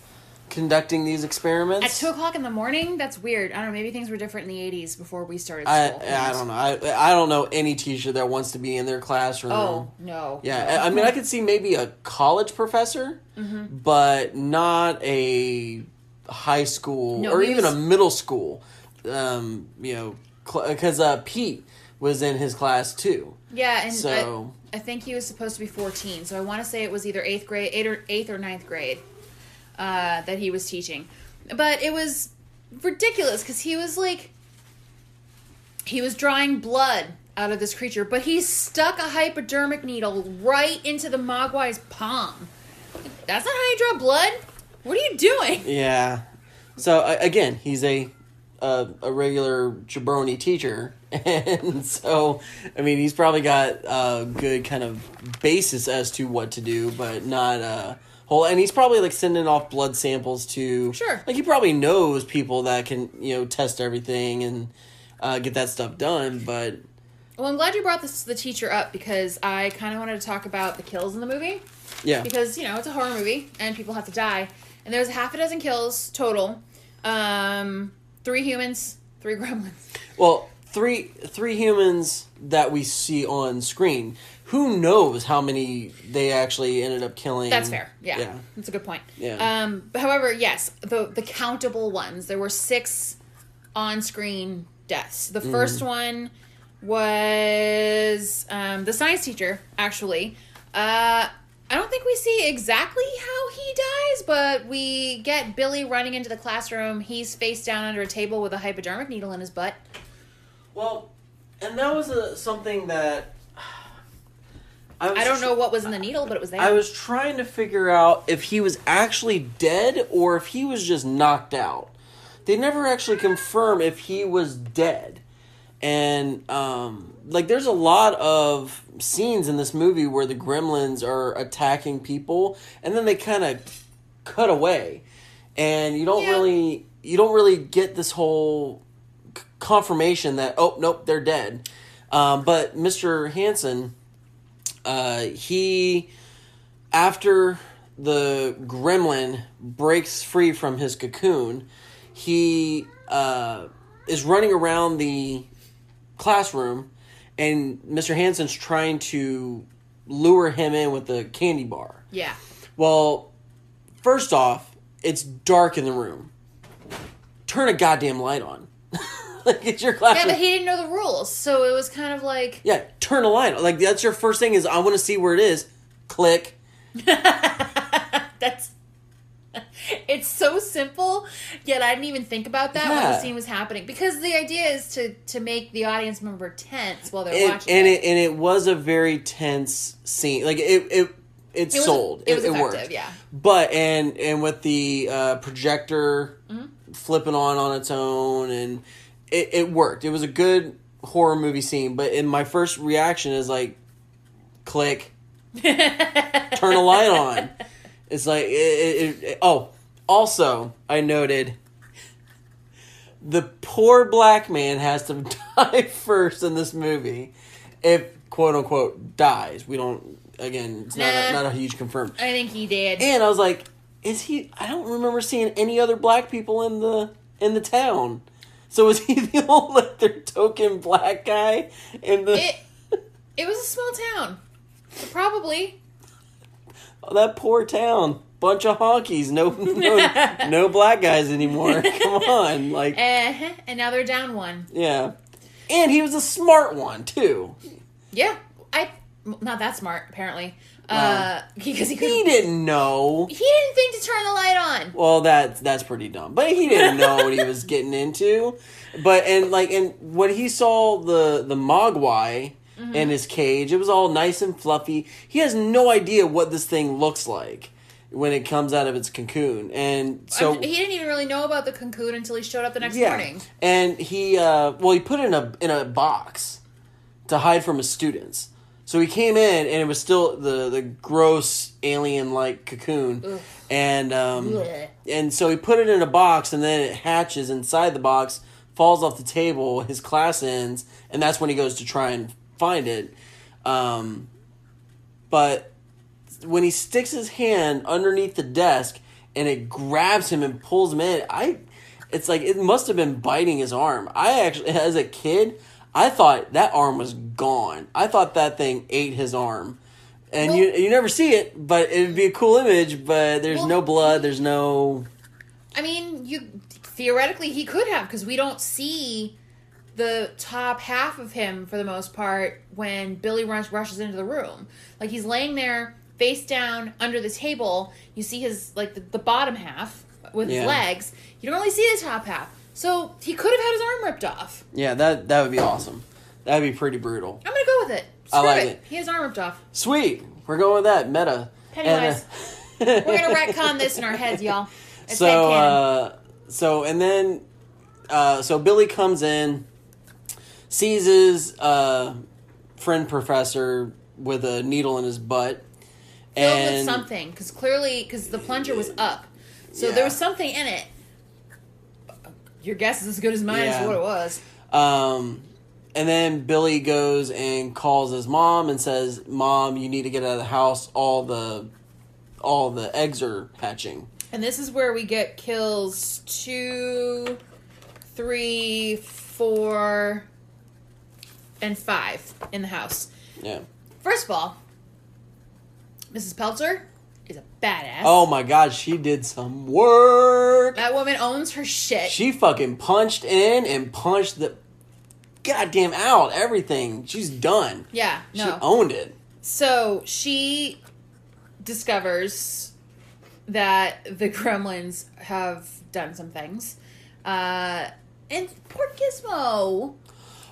conducting these experiments? At two o'clock in the morning? That's weird. I don't know. Maybe things were different in the eighties before we started school. I, I don't know. I I don't know any teacher that wants to be in their classroom. Oh, no. Yeah. No. I, I mean, I could see maybe a college professor, mm-hmm. but not a high school no, or even a middle school. Um, you know, because cl- uh, Pete was in his class, too. Yeah, and so I, I think he was supposed to be fourteen, so I want to say it was either eighth grade, eight or eighth or ninth grade uh, that he was teaching. But it was ridiculous, because he was, like, he was drawing blood out of this creature, but he stuck a hypodermic needle right into the Mogwai's palm. That's not how you draw blood. What are you doing? Yeah. So, uh, again, he's a... A, a regular jabroni teacher, and so I mean he's probably got a good kind of basis as to what to do, but not a whole. And he's probably like sending off blood samples to sure, like he probably knows people that can you know test everything and uh, get that stuff done. But well, I'm glad you brought this the teacher up because I kind of wanted to talk about the kills in the movie. Yeah, because you know it's a horror movie and people have to die, and there's half a dozen kills total. Um. Three humans, three gremlins. Well, three three humans that we see on screen. Who knows how many they actually ended up killing? That's fair. Yeah, yeah. That's a good point. Yeah. Um, however, yes, the the countable ones. There were six on-screen deaths. The first mm. one was um, the science teacher, actually. Uh, I don't think we see exactly how he dies, but we get Billy running into the classroom. He's face down under a table with a hypodermic needle in his butt. Well, and that was a, something that... I, was, I don't know what was in the needle, but it was there. I was trying to figure out if he was actually dead or if he was just knocked out. They never actually confirm if he was dead. And, um, like, there's a lot of scenes in this movie where the gremlins are attacking people, and then they kind of cut away. And you don't yeah. really, you don't really get this whole c- confirmation that, oh, nope, they're dead. Um, but Mister Hansen, uh, he, after the gremlin breaks free from his cocoon, he, uh, is running around the classroom, and Mister Hansen's trying to lure him in with the candy bar. Yeah. Well, first off, it's dark in the room. Turn a goddamn light on. Like, it's your classroom. Yeah, but he didn't know the rules, so it was kind of like... Yeah, turn a light on. Like, that's your first thing is, I want to see where it is. Click. That's... It's so simple, yet I didn't even think about that yeah. when the scene was happening. Because the idea is to, to make the audience member tense while they're it, watching and it. it. And it was a very tense scene. Like, it it, it, it sold. A, it was it, effective, it worked. Yeah. But, and, and with the uh, projector mm-hmm. flipping on on its own, and it, it worked. It was a good horror movie scene. But in my first reaction is like, click, turn a light on. It's like, it, it, it, oh, also, I noted, the poor black man has to die first in this movie, if, quote-unquote, dies. We don't, again, it's not, nah, a, not a huge confirmed. I think he did. And I was like, is he, I don't remember seeing any other black people in the, in the town. So was he the old, like, their token black guy in the... It, it was a small town. So probably... Oh, that poor town, bunch of honkies, no, no, no black guys anymore. Come on, like, uh-huh. And now they're down one. Yeah, and he was a smart one too. Yeah, I not that smart apparently. Wow. Uh, because he he didn't know. He didn't think to turn the light on. Well, that's that's pretty dumb. But he didn't know what he was getting into. But and like and when he saw the the Mogwai. Mm-hmm. In his cage, it was all nice and fluffy. He has no idea what this thing looks like when it comes out of its cocoon, and so he didn't even really know about the cocoon until he showed up the next yeah. morning. And he, uh, well, he put it in a in a box to hide from his students. So he came in, and it was still the the gross alien like cocoon, Ugh. and um, yeah. and so he put it in a box, and then it hatches inside the box, falls off the table. His class ends, and that's when he goes to try and find it, um, but when he sticks his hand underneath the desk, and it grabs him and pulls him in. I, it's like it must have been biting his arm. I actually, as a kid, I thought that arm was gone. I thought that thing ate his arm. And well, you you never see it, but it would be a cool image, but there's well, no blood, there's no... I mean, you theoretically he could have, because we don't see the top half of him, for the most part, when Billy rush, rushes into the room. Like, he's laying there, face down, under the table. You see his, like, the, the bottom half with yeah. his legs. You don't really see the top half. So, he could have had his arm ripped off. Yeah, that that would be awesome. That would be pretty brutal. I'm going to go with it. Screw I like it. it. He has his arm ripped off. Sweet. We're going with that. Meta. Pennywise. And, uh, we're going to retcon this in our heads, y'all. It's so, uh, so, and then, uh, so Billy comes in, sees his uh, friend professor with a needle in his butt. Filled and, with something. Because clearly, because the plunger was up. So yeah. there was something in it. Your guess is as good as mine yeah. is what it was. Um... And then Billy goes and calls his mom and says, "Mom, you need to get out of the house. All the, all the eggs are hatching." And this is where we get kills two, three, four, and five in the house. Yeah. First of all, Missus Peltzer is a badass. Oh my God, she did some work. That woman owns her shit. She fucking punched in and punched the... goddamn out everything. She's done. Yeah, no. She owned it. So she discovers that the Gremlins have done some things. Uh, and poor Gizmo.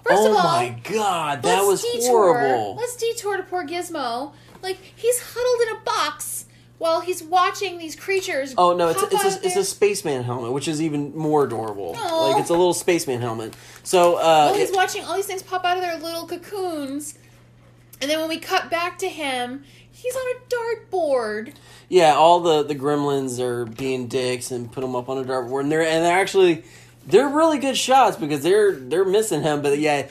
First oh of all, my God, that was detour, horrible. Let's detour to poor Gizmo. Like, he's huddled in a box while he's watching these creatures. Oh no, it's a, it's a, it's a spaceman helmet, which is even more adorable. Aww. Like, it's a little spaceman helmet. So uh, well, he's it, watching all these things pop out of their little cocoons, and then when we cut back to him, he's on a dartboard. Yeah, all the, the gremlins are being dicks and put him up on a dartboard, and they're and they're actually they're really good shots because they're they're missing him, but yeah,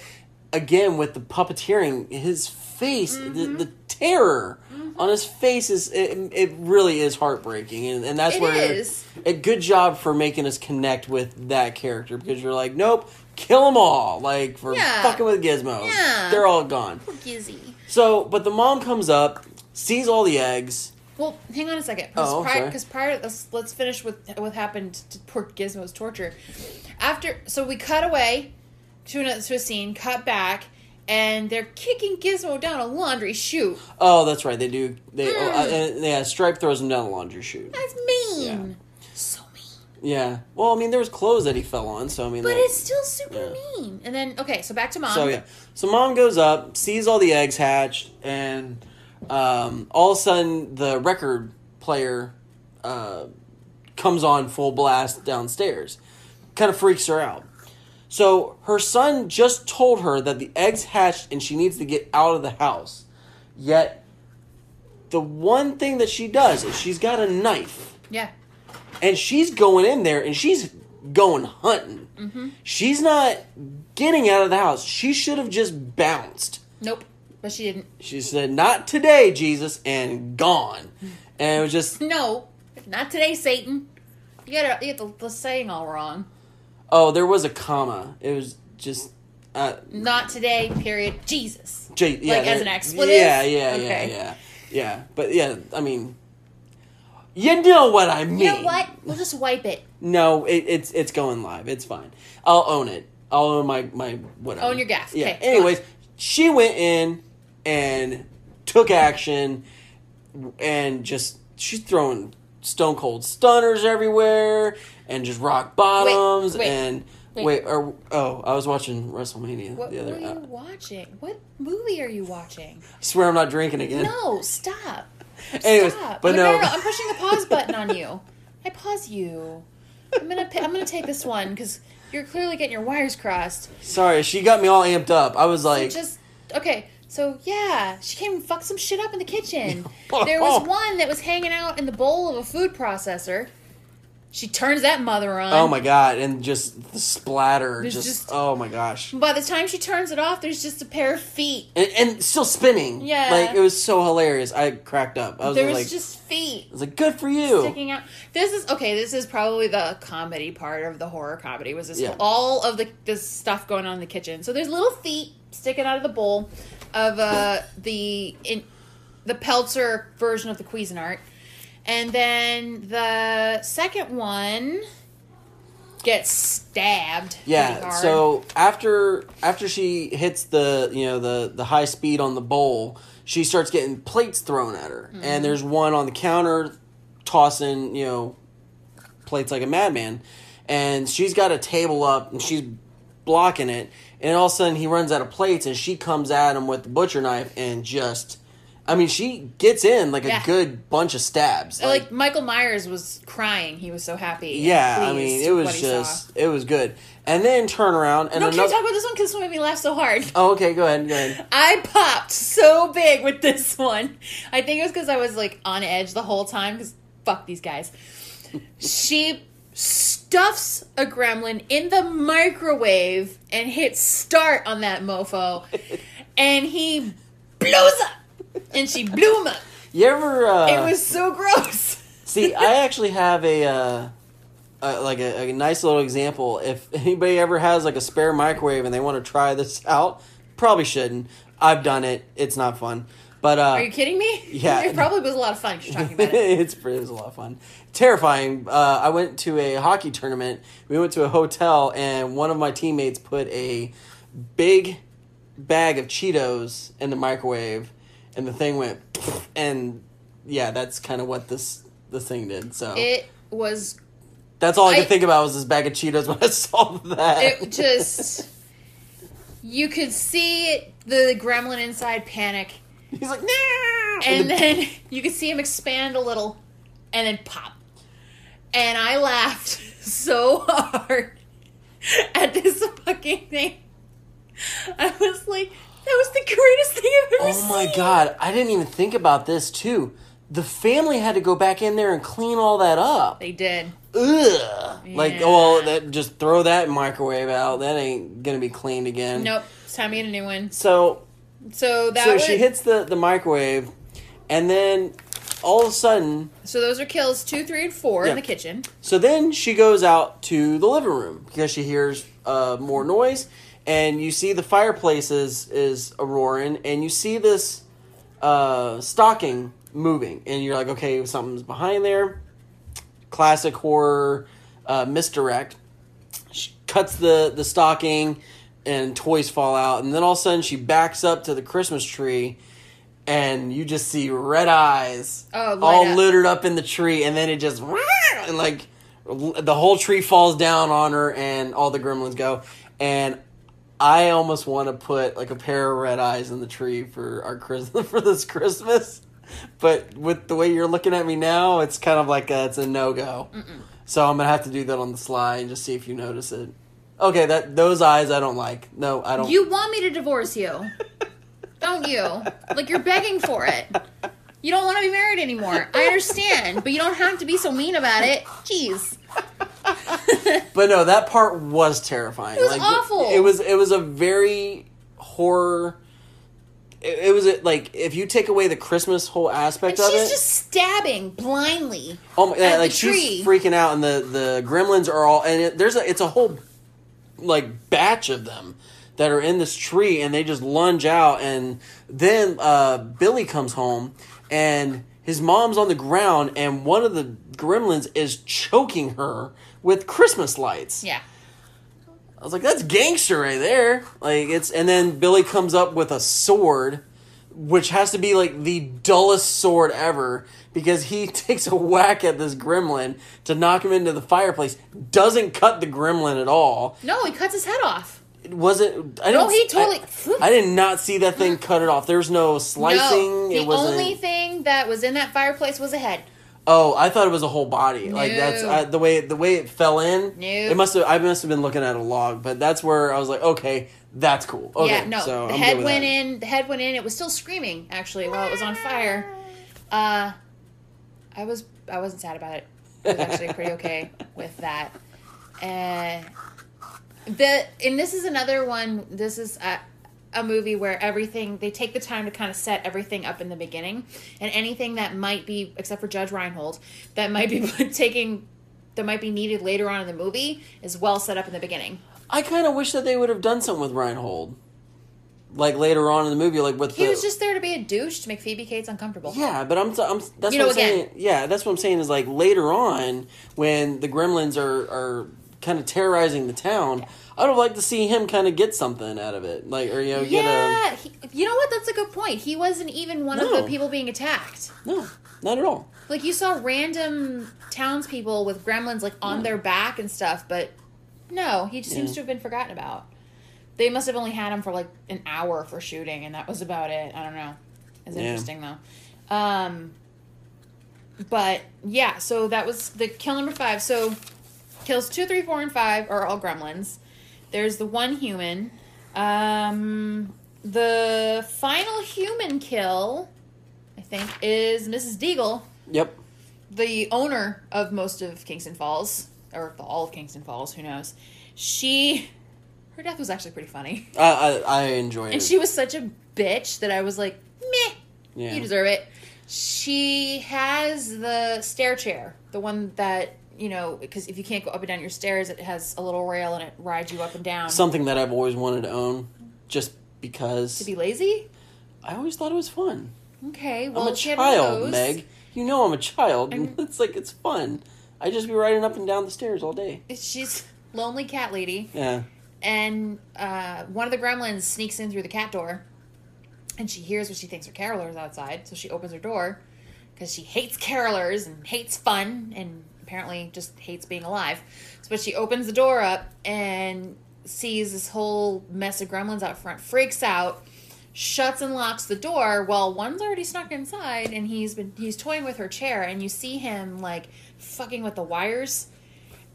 again with the puppeteering, his face, mm-hmm. the, the terror. On his face is it, it really is heartbreaking, and, and that's it where is. a good job for making us connect with that character, because you're like, nope, kill them all, like for yeah. fucking with Gizmo, yeah. they're all gone. Poor Gizzy. So, but the mom comes up, sees all the eggs. Well, hang on a second. Oh, because prior, prior to this, let's finish with what happened to poor Gizmo's torture. After, so we cut away to another to a scene, cut back. And they're kicking Gizmo down a laundry chute. Oh, that's right. They do. They mm. oh, uh, yeah. Stripe throws him down a laundry chute. That's mean. Yeah. So mean. Yeah. Well, I mean, there was clothes that he fell on, so I mean. But that, it's still super yeah. mean. And then okay, so back to mom. So yeah, so mom goes up, sees all the eggs hatched, and um, all of a sudden the record player uh, comes on full blast downstairs. Kind of freaks her out. So, her son just told her that the eggs hatched and she needs to get out of the house. Yet, the one thing that she does is she's got a knife. Yeah. And she's going in there and she's going hunting. Mm-hmm. She's not getting out of the house. She should have just bounced. Nope. But she didn't. She said, "Not today, Jesus," and gone. And it was just... No. Not today, Satan. You got, you got the, the saying all wrong. Oh, there was a comma. It was just... Uh, Not today, period. Jesus. J- yeah, like, as an expletive? Yeah, yeah, okay. yeah, yeah. Yeah, but yeah, I mean... You know what I mean. You know what? We'll just wipe it. No, it, it's it's going live. It's fine. I'll own it. I'll own my, my whatever. Own your gaff. Yeah. Okay, anyways, she went in and took action and just... She's throwing... Stone Cold Stunners everywhere, and just rock bottoms, wait, wait, and wait. wait or, oh, I was watching WrestleMania. What the other, were you uh, watching? What movie are you watching? I swear I'm not drinking again. No, stop. Anyways, stop. But no. No, no, no, I'm pushing the pause button on you. I pause you. I'm gonna I'm gonna take this one because you're clearly getting your wires crossed. Sorry, she got me all amped up. I was like, so just okay. So, yeah, she came and fucked some shit up in the kitchen. There was one that was hanging out in the bowl of a food processor. She turns that mother on. Oh, my God. And just the splatter. Just, just oh, my gosh. By the time she turns it off, there's just a pair of feet. And, and still spinning. Yeah. Like, it was so hilarious. I cracked up. I was there was like, just feet. I was like, good for you. Sticking out. This is, okay, this is probably the comedy part of the horror comedy. Was this yeah. all of the this stuff going on in the kitchen. So there's little feet sticking out of the bowl of uh, the in, the Peltzer version of the Cuisinart. And then the second one gets stabbed. Yeah. So after after she hits the you know the, the high speed on the bowl, she starts getting plates thrown at her, mm-hmm. and there's one on the counter tossing you know plates like a madman, and she's got a table up and she's blocking it, and all of a sudden he runs out of plates and she comes at him with the butcher knife and just. I mean, she gets in, like, yeah. a good bunch of stabs. Like, like, Michael Myers was crying. He was so happy. Yeah, I mean, it was just, it was good. And then turn around. And no, another... can I talk about this one? Because this one made me laugh so hard. Oh, okay, go ahead, go ahead. I popped so big with this one. I think it was because I was, like, on edge the whole time, because fuck these guys. She stuffs a gremlin in the microwave and hits start on that mofo. And he blows up. And she blew him up. You ever? Uh, it was so gross. See, I actually have a, uh, a like a, a nice little example. If anybody ever has like a spare microwave and they want to try this out, probably shouldn't. I've done it. It's not fun. But uh, are you kidding me? Yeah, it probably was a lot of fun. Just talking about it. it's it was a lot of fun. Terrifying. Uh, I went to a hockey tournament. We went to a hotel, and one of my teammates put a big bag of Cheetos in the microwave. And the thing went, and yeah, that's kind of what this this thing did. So it was. That's all I, I could think about was this bag of Cheetos when I saw that. It just, you could see the gremlin inside panic. He's like, nah! And, and the, then you could see him expand a little, and then pop. And I laughed so hard at this fucking thing. I was like. That was the greatest thing I've ever seen. Oh, my seen. God. I didn't even think about this, too. The family had to go back in there and clean all that up. They did. Ugh. Yeah. Like, oh, well, that, just throw that microwave out. That ain't going to be cleaned again. Nope. It's time to get a new one. So, so, that so would... she hits the, the microwave, and then all of a sudden... So those are kills two, three, and four yeah. in the kitchen. So then she goes out to the living room because she hears uh, more noise. And you see the fireplace is, is a-roaring, and you see this uh, stocking moving. And you're like, okay, something's behind there. Classic horror uh, misdirect. She cuts the, the stocking, and toys fall out. And then all of a sudden, she backs up to the Christmas tree, and you just see red eyes oh, all up. littered up in the tree. And then it just, and like, the whole tree falls down on her, and all the gremlins go. And I almost want to put like a pair of red eyes in the tree for our Christmas, for this Christmas, but with the way you're looking at me now, it's kind of like a, it's a no go. So I'm gonna have to do that on the sly and just see if you notice it. Okay, that those eyes I don't like. No, I don't. You want me to divorce you, don't you? Like you're begging for it. You don't want to be married anymore. I understand, but you don't have to be so mean about it. Jeez. But no, that part was terrifying. It was like, awful. It, it was it was a very horror. It, it was a, like if you take away the Christmas whole aspect and of she's it, she's just stabbing blindly. Oh my! At yeah, the like tree. She's freaking out, and the, the gremlins are all and it, there's a it's a whole like batch of them that are in this tree, and they just lunge out, and then uh, Billy comes home, and his mom's on the ground, and one of the gremlins is choking her with Christmas lights. Yeah. I was like, that's gangster right there. Like it's, and then Billy comes up with a sword, which has to be like the dullest sword ever because he takes a whack at this gremlin to knock him into the fireplace. Doesn't cut the gremlin at all. No, he cuts his head off. It wasn't. I no, he totally. I, I did not see that thing cut it off. There was no slicing. No, the it wasn't, only thing that was in that fireplace was a head. Oh, I thought it was a whole body. No. Like that's I, the way the way it fell in. No. It must have. I must have been looking at a log, but that's where I was like, okay, that's cool. Okay, yeah, no. So the I'm head went that. in. The head went in. It was still screaming actually while it was on fire. Uh, I was I wasn't sad about it. I was actually pretty okay with that. And the and this is another one. This is a, a movie where everything, they take the time to kind of set everything up in the beginning, and anything that might be, except for Judge Reinhold, that might be taking that might be needed later on in the movie is well set up in the beginning. I kind of wish that they would have done something with Reinhold. Like, later on in the movie, like, with he the... He was just there to be a douche to make Phoebe Cates uncomfortable. Yeah, but I'm... I'm that's you know, what I'm again. saying. Yeah, that's what I'm saying is, like, later on, when the gremlins are, are kind of terrorizing the town, yeah. I would have liked to see him kind of get something out of it. Like, or, you know, yeah, get a... Yeah, you know what? That's a good point. He wasn't even one no. of the people being attacked. No, not at all. Like, you saw random townspeople with gremlins, like, on yeah. their back and stuff, but no, he just yeah. seems to have been forgotten about. They must have only had him for, like, an hour for shooting, and that was about it. I don't know. It's yeah. interesting, though. Um, but, yeah, so that was the kill number five. So, kills two, three, four, and five are all gremlins. There's the one human. Um, the final human kill, I think, is Missus Deagle. Yep. The owner of most of Kingston Falls, or all of Kingston Falls, who knows. She... Her death was actually pretty funny. I I, I enjoyed it. And she was such a bitch that I was like, meh, yeah. you deserve it. She has the stair chair, the one that, you know, because if you can't go up and down your stairs, it has a little rail and it rides you up and down. Something that I've always wanted to own, just because. To be lazy? I always thought it was fun. Okay, well, I'm a child, Meg. You know I'm a child. I'm... It's like, it's fun. I just be riding up and down the stairs all day. She's lonely cat lady. Yeah. And uh, one of the gremlins sneaks in through the cat door, and she hears what she thinks are carolers outside, so she opens her door because she hates carolers and hates fun and apparently just hates being alive. So, but she opens the door up and sees this whole mess of gremlins out front, freaks out, shuts and locks the door while one's already snuck inside, and he's been he's toying with her chair, and you see him, like, fucking with the wires.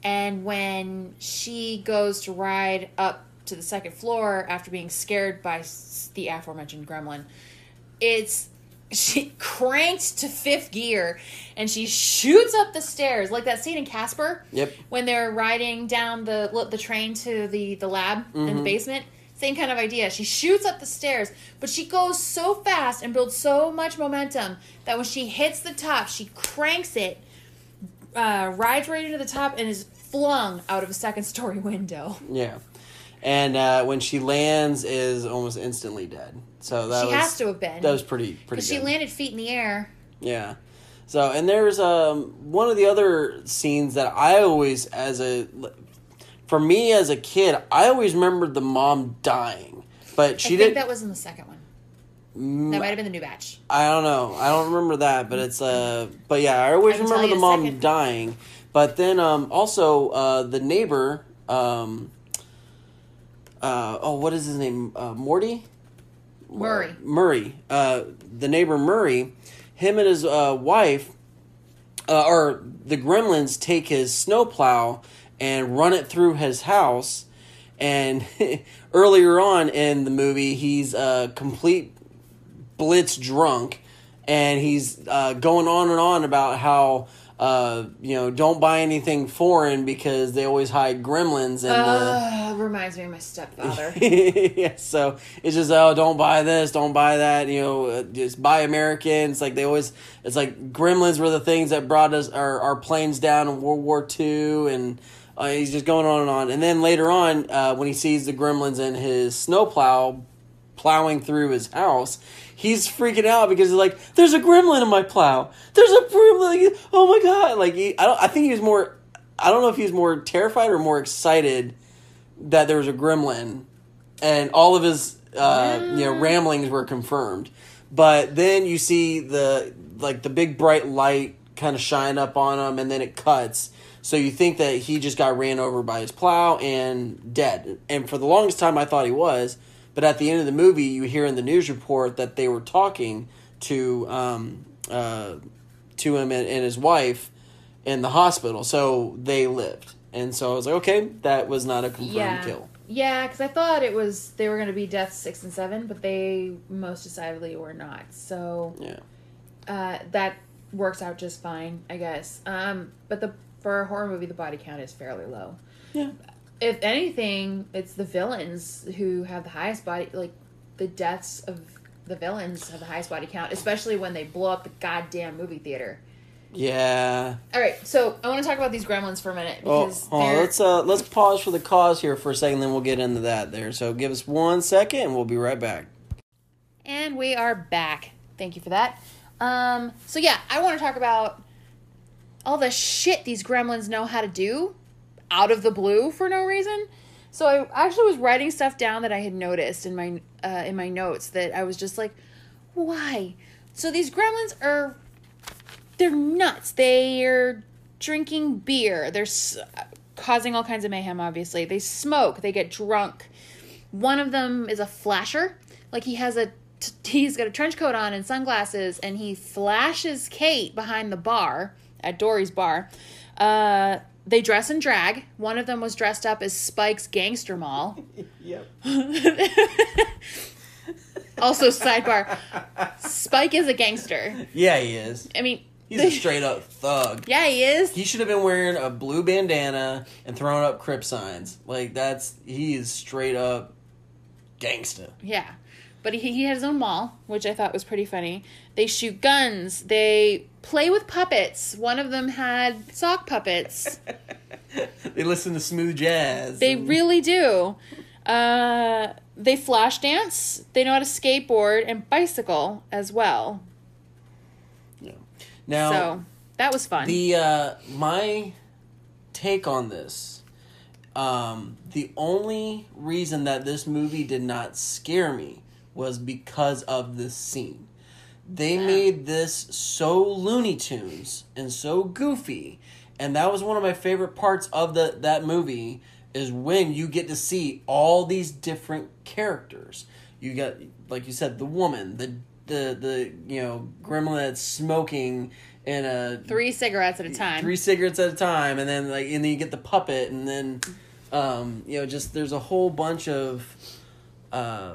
And when she goes to ride up to the second floor after being scared by the aforementioned gremlin, it's she cranked to fifth gear and she shoots up the stairs like that scene in Casper. Yep. When they're riding down the the train to the the lab mm-hmm. in the basement, same kind of idea. She shoots up the stairs, but she goes so fast and builds so much momentum that when she hits the top, she cranks it. Uh, rides right into the top and is flung out of a second story window. Yeah. And uh, when she lands is almost instantly dead. So that She was, has to have been. That was pretty pretty good. She landed feet in the air. Yeah. So, and there's um, one of the other scenes that I always, as a, for me as a kid, I always remembered the mom dying. But she I think didn't, that was in the second one. That might have been the new batch. I don't know. I don't remember that, but it's uh but yeah, I always I remember the mom second. dying. But then um also uh the neighbor um uh oh what is his name? Uh, Morty? Murray. Murray. Uh the neighbor Murray, him and his uh wife uh, or the gremlins take his snowplow and run it through his house, and earlier on in the movie he's a uh, complete blitz drunk, and he's uh, going on and on about how uh, you know, don't buy anything foreign because they always hide gremlins. And uh, the... reminds me of my stepfather. Yeah, so it's just, oh, don't buy this, don't buy that. You know, just buy American. It's like they always. It's like gremlins were the things that brought us our, our planes down in World War Two, and uh, he's just going on and on. And then later on, uh, when he sees the gremlins in his snowplow plowing through his house, he's freaking out because he's like, there's a gremlin in my plow. There's a gremlin. Oh, my God. Like, he, I don't. I think he was more, I don't know if he was more terrified or more excited that there was a gremlin. And all of his, uh, you know, ramblings were confirmed. But then you see the, like, the big bright light kind of shine up on him, and then it cuts. So you think that he just got ran over by his plow and dead. And for the longest time, I thought he was. But at the end of the movie, you hear in the news report that they were talking to um, uh, to him and, and his wife in the hospital. So they lived. And so I was like, okay, that was not a confirmed yeah. kill. Yeah, because I thought it was they were going to be deaths six and seven, but they most decidedly were not. So yeah, uh, that works out just fine, I guess. Um, but the for a horror movie, the body count is fairly low. Yeah. If anything, it's the villains who have the highest body, like, the deaths of the villains have the highest body count, especially when they blow up the goddamn movie theater. Yeah. All right, so I want to talk about these gremlins for a minute. Because oh, oh, let's uh, let's pause for the cause here for a second, then we'll get into that there. So give us one second, and we'll be right back. And we are back. Thank you for that. Um. So yeah, I want to talk about all the shit these gremlins know how to do out of the blue for no reason. So I actually was writing stuff down that I had noticed in my uh, in my notes that I was just like, why? So these gremlins are, they're nuts. They're drinking beer. They're s- causing all kinds of mayhem, obviously. They smoke. They get drunk. One of them is a flasher. Like, he has a, t- he's got a trench coat on and sunglasses, and he flashes Kate behind the bar, at Dory's bar. Uh... They dress and drag. One of them was dressed up as Spike's Gangster Mall. Yep. Also, sidebar, Spike is a gangster. Yeah, he is. I mean... He's a straight-up thug. Yeah, he is. He should have been wearing a blue bandana and throwing up Crip signs. Like, that's... He is straight-up gangster. Yeah. But he, he had his own mall, which I thought was pretty funny. They shoot guns. They play with puppets. One of them had sock puppets. They listen to smooth jazz. They and... really do. Uh, they flash dance. They know how to skateboard and bicycle as well. Yeah. Now, so that was fun. The uh, my take on this, um, the only reason that this movie did not scare me was because of this scene. They yeah. made this so Looney Tunes and so goofy, and that was one of my favorite parts of the that movie, is when you get to see all these different characters. You got, like you said, the woman, the the the you know gremlin that's smoking in a three cigarettes at a time, three cigarettes at a time, and then like and then you get the puppet, and then um, you know just there's a whole bunch of. Uh,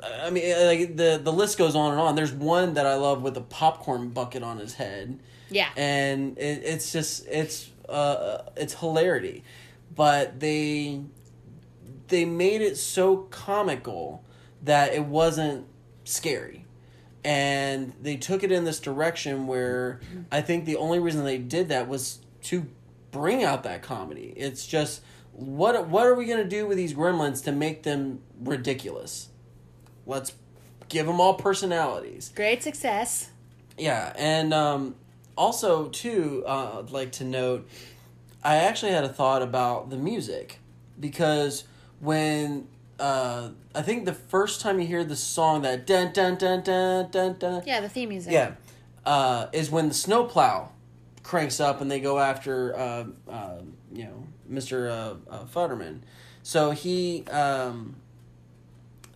I mean, like the the list goes on and on. There's one that I love with a popcorn bucket on his head. Yeah, and it, it's just it's uh it's hilarity, but they they made it so comical that it wasn't scary, and they took it in this direction where I think the only reason they did that was to bring out that comedy. It's just what what are we gonna do with these gremlins to make them ridiculous? Let's give them all personalities. Great success. Yeah, and um, also, too, uh, I'd like to note, I actually had a thought about the music. Because when, uh, I think the first time you hear the song, that dun dun dun dun dun dun. Yeah, the theme music. Yeah, uh, is when the snowplow cranks up and they go after, uh, uh, you know, Mister Uh, uh, Futterman. So he... Um,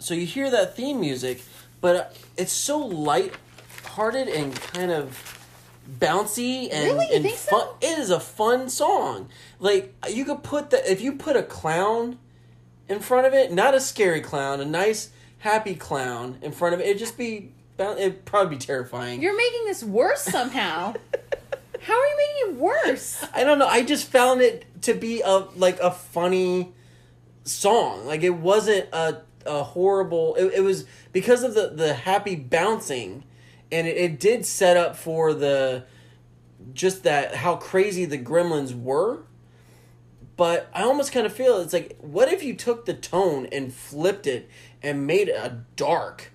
So you hear that theme music, but it's so light-hearted and kind of bouncy and, really? You and think fun. So? It is a fun song. Like, you could put the if you put a clown in front of it, not a scary clown, a nice happy clown in front of it, it'd just be it'd probably be terrifying. You're making this worse somehow. How are you making it worse? I don't know. I just found it to be a like a funny song. Like, it wasn't a a horrible it, it was because of the the happy bouncing, and it, it did set up for the just that how crazy the gremlins were, but I almost kind of feel it's like, what if you took the tone and flipped it and made it a dark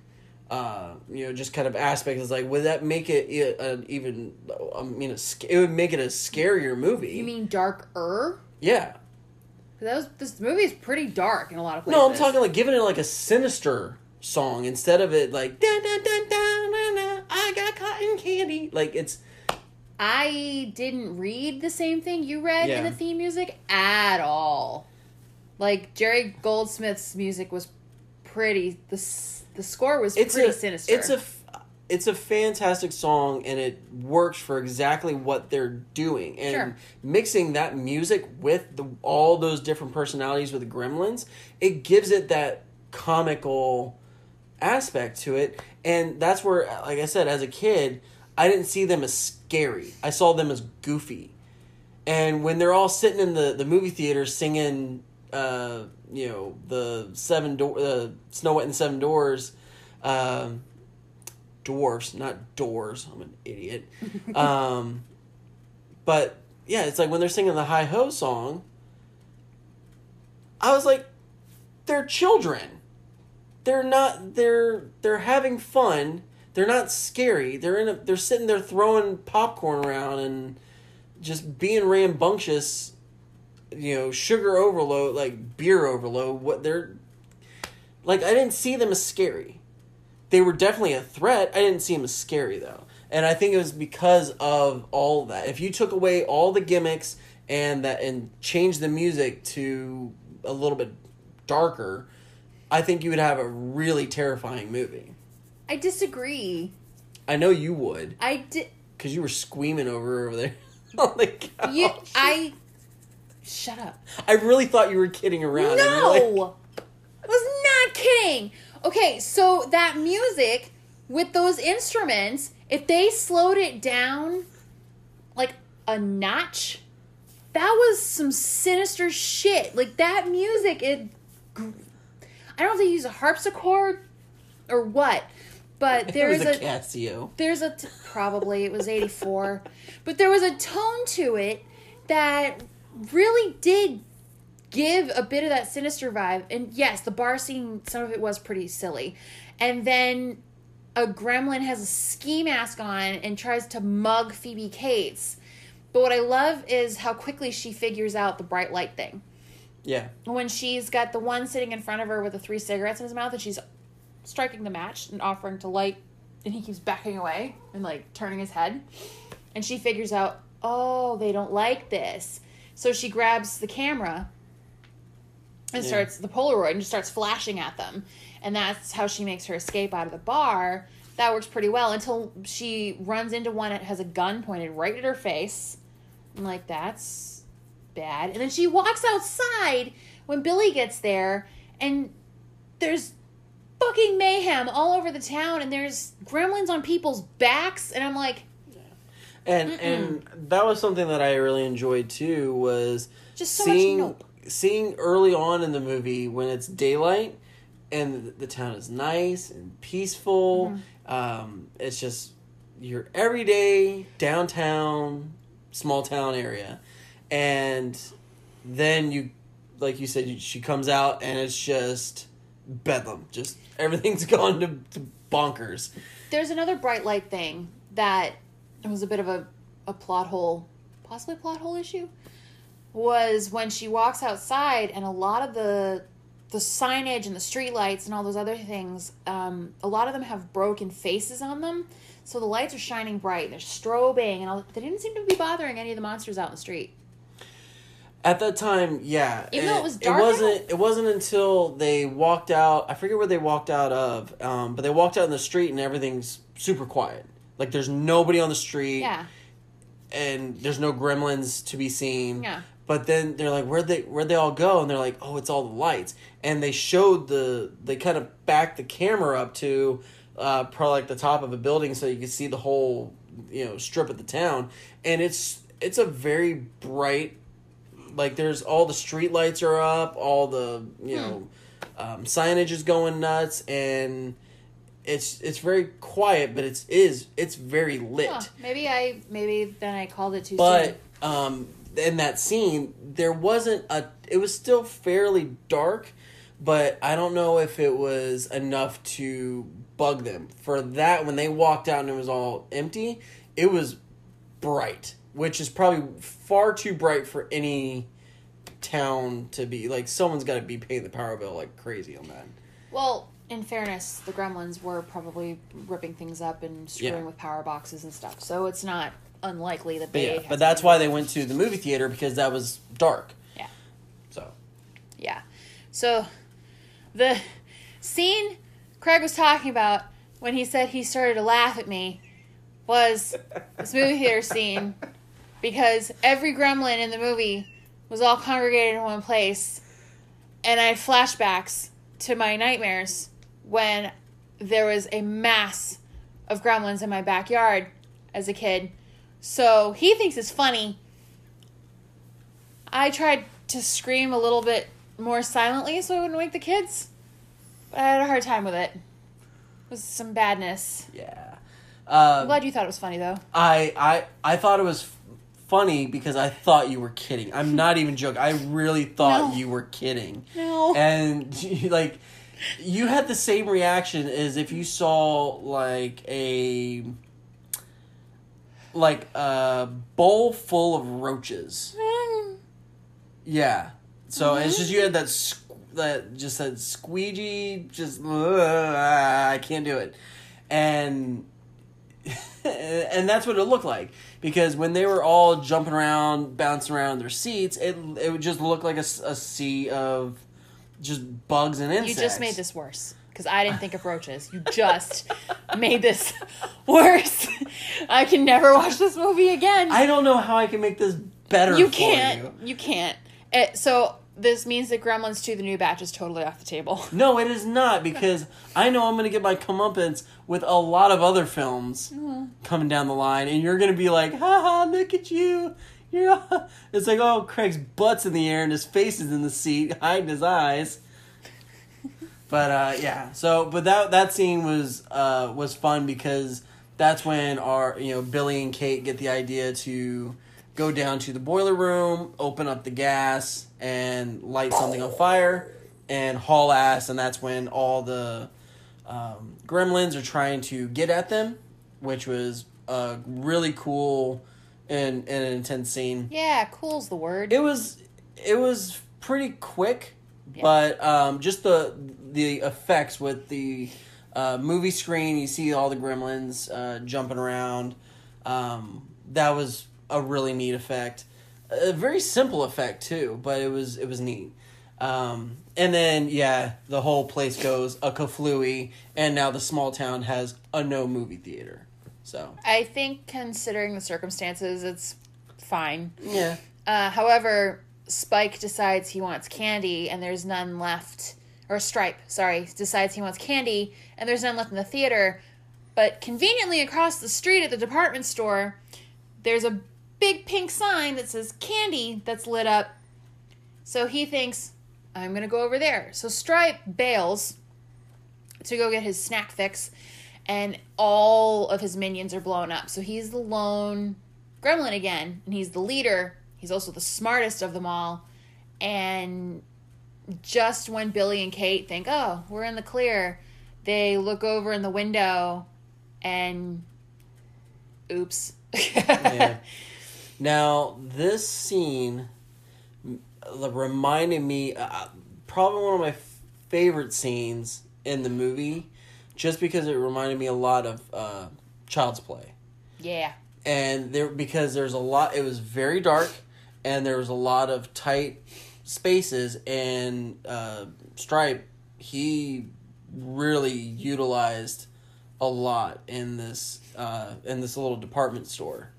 uh you know just kind of aspect? It's like, would that make it an even I mean a, it would make it a scarier movie. You mean darker? Yeah. That was, this movie is pretty dark in a lot of places. No, I'm talking like giving it like a sinister song instead of it like da, da, da, da, da, da, I got cotton candy. Like, it's. I didn't read the same thing you read yeah. in the theme music at all. Like, Jerry Goldsmith's music was pretty. The the score was it's pretty a, sinister. It's a it's a fantastic song, and it works for exactly what they're doing. And sure. mixing that music with the, all those different personalities with the gremlins, it gives it that comical aspect to it. And that's where, like I said, as a kid, I didn't see them as scary. I saw them as goofy. And when they're all sitting in the, the movie theater singing, uh, you know, the seven door, uh, Snow White and the Seven Doors, um, dwarfs, not doors. I'm an idiot. Um, but yeah, it's like when they're singing the Hi Ho song, I was like, they're children. They're not, they're, they're having fun. They're not scary. They're in a, they're sitting there throwing popcorn around and just being rambunctious, you know, sugar overload, like beer overload. What they're like, I didn't see them as scary. They were definitely a threat. I didn't see them as scary though. And I think it was because of all that. If you took away all the gimmicks and that and changed the music to a little bit darker, I think you would have a really terrifying movie. I disagree. I know you would. I did. Because you were squeaming over over there. Oh my god. You, I. Shut up. I really thought you were kidding around. No! Like... I was not kidding. Okay, so that music with those instruments, if they slowed it down like a notch, that was some sinister shit. Like that music, it. I don't know if they use a harpsichord or what, but there is a, a Casio. There's a t- probably it was eighty-four, but there was a tone to it that really did give a bit of that sinister vibe. And yes, the bar scene, some of it was pretty silly. And then a gremlin has a ski mask on and tries to mug Phoebe Cates. But what I love is how quickly she figures out the bright light thing. Yeah. When she's got the one sitting in front of her with the three cigarettes in his mouth and she's striking the match and offering to light, and he keeps backing away and like turning his head, and she figures out, oh, they don't like this. So she grabs the camera and yeah. starts the Polaroid and just starts flashing at them, and that's how she makes her escape out of the bar. That works pretty well until she runs into one that has a gun pointed right at her face. I'm like, that's bad. And then she walks outside when Billy gets there, and there's fucking mayhem all over the town, and there's gremlins on people's backs, and I'm like, yeah. and mm-mm. and that was something that I really enjoyed too, was just so seeing much nope. seeing early on in the movie when it's daylight and the town is nice and peaceful. Mm-hmm. Um, it's just your everyday downtown small town area, and then you, like you said, she comes out and it's just bedlam. Just everything's gone to, to bonkers. There's another bright light thing that was a bit of a, a plot hole, possibly plot hole issue, was when she walks outside and a lot of the the signage and the street lights and all those other things, um, a lot of them have broken faces on them. So the lights are shining bright. They're strobing, and all, they didn't seem to be bothering any of the monsters out in the street. At that time, yeah. Even though it was dark. It wasn't, it wasn't until they walked out, I forget where they walked out of, um, but they walked out in the street and everything's super quiet. Like, there's nobody on the street. Yeah. And there's no gremlins to be seen. Yeah. But then they're like, where'd they, where'd they all go? And they're like, oh, it's all the lights. And they showed the, they kind of backed the camera up to uh, probably like the top of a building so you could see the whole, you know, strip of the town. And it's, it's a very bright, like, there's all the street lights are up, all the, you know, um, signage is going nuts, and it's it's very quiet, but it's is it's very lit. Huh. Maybe I maybe then I called it too but, soon. But um, in that scene, there wasn't a. It was still fairly dark, but I don't know if it was enough to bug them. For that, when they walked out and it was all empty, it was bright. Which is probably far too bright for any town to be. Like, someone's got to be paying the power bill like crazy on that. Well, in fairness, the gremlins were probably ripping things up and screwing yeah. with power boxes and stuff. So it's not unlikely that they... But, yeah, but that's why they went to the movie theater, because that was dark. Yeah. So. Yeah. So, the scene Craig was talking about when he said he started to laugh at me was this movie theater scene... Because every gremlin in the movie was all congregated in one place. And I had flashbacks to my nightmares when there was a mass of gremlins in my backyard. as a kid. So he thinks it's funny. I tried to scream a little bit more silently so I wouldn't wake the kids. But I had a hard time with it. It was some badness. Yeah. Um, I'm glad you thought it was funny, though. I, I, I thought it was f- funny because I thought you were kidding. I'm not even joking. I really thought no. you were kidding. No. And, like, you had the same reaction as if you saw, like, a... like, a bowl full of roaches. Mm. Yeah. So, mm-hmm. it's just you had that... Squ- that just that squeegee... Just... Uh, I can't do it. And... and that's what it looked like, because when they were all jumping around, bouncing around their seats, it it would just look like a, a sea of just bugs and insects. You just made this worse because I didn't think of roaches. You just made this worse. I can never watch this movie again. I don't know how I can make this better. You can't. For you. you can't. It, so this means that Gremlins two: The New Batch is totally off the table. No, it is not, because I know I'm going to get my comeuppance with a lot of other films mm. coming down the line, and you're going to be like, ha ha, look at you. You're it's like, oh, Craig's butt's in the air and his face is in the seat, hiding his eyes. But uh, yeah, so but that that scene was uh, was fun, because that's when our you know Billy and Kate get the idea to go down to the boiler room, open up the gas, and light something on fire, and haul ass, and that's when all the um, gremlins are trying to get at them, which was a really cool and, and an intense scene. Yeah, cool's the word. It was it was pretty quick, yeah. but um, just the the effects with the uh, movie screen, you see all the gremlins uh, jumping around. Um, that was a really neat effect. A very simple effect too, but it was it was neat. Um, and then yeah, the whole place goes a kaflooey, and now the small town has a no movie theater. So I think, considering the circumstances, it's fine. Yeah. Uh, however, Spike decides he wants candy, and there's none left. Or Stripe, sorry, decides he wants candy, and there's none left in the theater. But conveniently across the street at the department store, there's a big pink sign that says candy that's lit up. So he thinks, I'm going to go over there. So Stripe bails to go get his snack fix, and all of his minions are blown up. So he's the lone gremlin again, and he's the leader. He's also the smartest of them all. And just when Billy and Kate think, oh, we're in the clear, they look over in the window and oops. Yeah. Now, this scene reminded me, uh, probably one of my f- favorite scenes in the movie, just because it reminded me a lot of uh, Child's Play. Yeah. And there, because there's a lot, it was very dark, and there was a lot of tight spaces, and uh, Stripe, he really utilized a lot in this uh, in this little department store.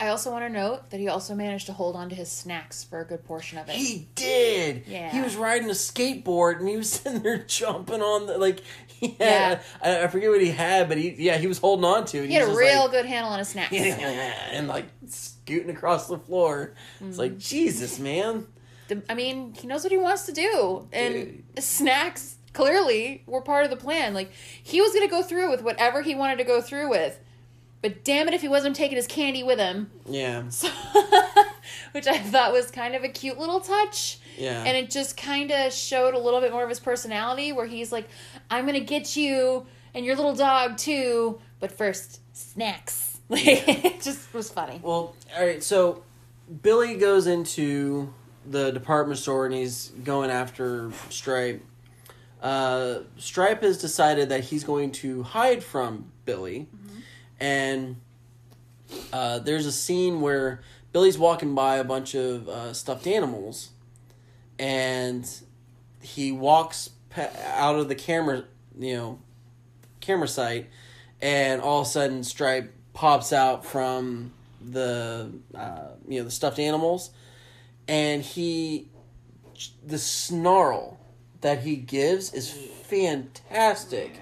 I also want to note that he also managed to hold on to his snacks for a good portion of it. He did. Yeah. He was riding a skateboard, and he was sitting there jumping on the, like, he had, yeah. I, I forget what he had, but he, yeah, he was holding on to it. He, he had a real like, good handle on his snacks. And like scooting across the floor. Mm. It's like, Jesus, man. The, I mean, he knows what he wants to do. And Dude. snacks clearly were part of the plan. Like, he was going to go through with whatever he wanted to go through with. But damn it if he wasn't taking his candy with him. Yeah. So, which I thought was kind of a cute little touch. Yeah. And it just kind of showed a little bit more of his personality, where he's like, I'm going to get you and your little dog too, but first, snacks. Like, yeah. It just was funny. Well, all right, so Billy goes into the department store, and he's going after Stripe. Uh, Stripe has decided that he's going to hide from Billy. Mm-hmm. And uh, there's a scene where Billy's walking by a bunch of uh, stuffed animals, and he walks pe- out of the camera, you know, camera sight, and all of a sudden Stripe pops out from the, uh, you know, the stuffed animals, and he, the snarl that he gives is fantastic.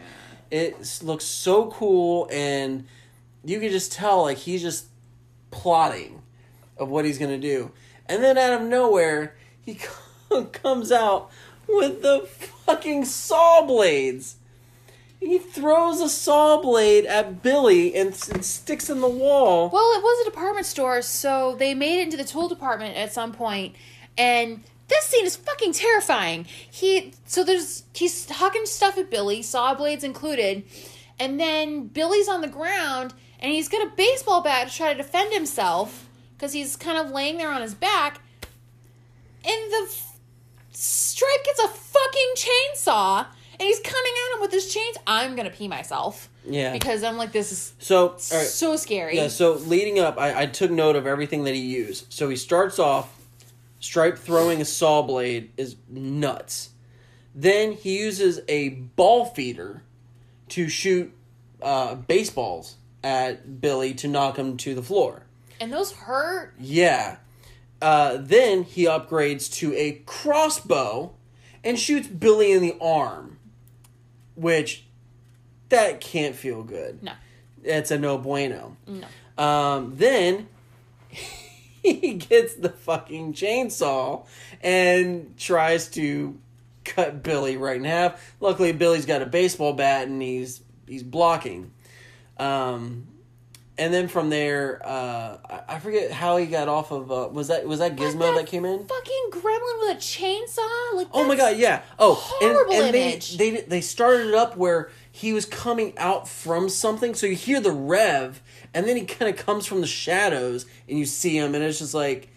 It looks so cool, and you could just tell, like, he's just plotting of what he's going to do. And then out of nowhere, he comes out with the fucking saw blades. He throws a saw blade at Billy and, and sticks in the wall. Well, it was a department store, so they made it into the tool department at some point. And this scene is fucking terrifying. He so there's he's hucking stuff at Billy, saw blades included. And then Billy's on the ground, and he's got a baseball bat to try to defend himself because he's kind of laying there on his back. And the f- Stripe gets a fucking chainsaw. And he's coming at him with his chains. I'm going to pee myself. Yeah. Because I'm like, this is so, right. so scary. Yeah, so leading up, I, I took note of everything that he used. So he starts off, Stripe throwing a saw blade is nuts. Then he uses a ball feeder to shoot uh, baseballs at Billy to knock him to the floor. And those hurt. Yeah. Uh, then he upgrades to a crossbow and shoots Billy in the arm. Which, that can't feel good. No. It's a no bueno. No. Um, then, he gets the fucking chainsaw and tries to cut Billy right in half. Luckily, Billy's got a baseball bat and he's he's blocking. Um, and then from there, uh, I, I forget how he got off of, uh, was that was that Gizmo that, that came in? Fucking gremlin with a chainsaw? Like, oh my god, yeah. Oh, horrible and, and image. They, they, they started it up where he was coming out from something, so you hear the rev, and then he kind of comes from the shadows, and you see him, and it's just like,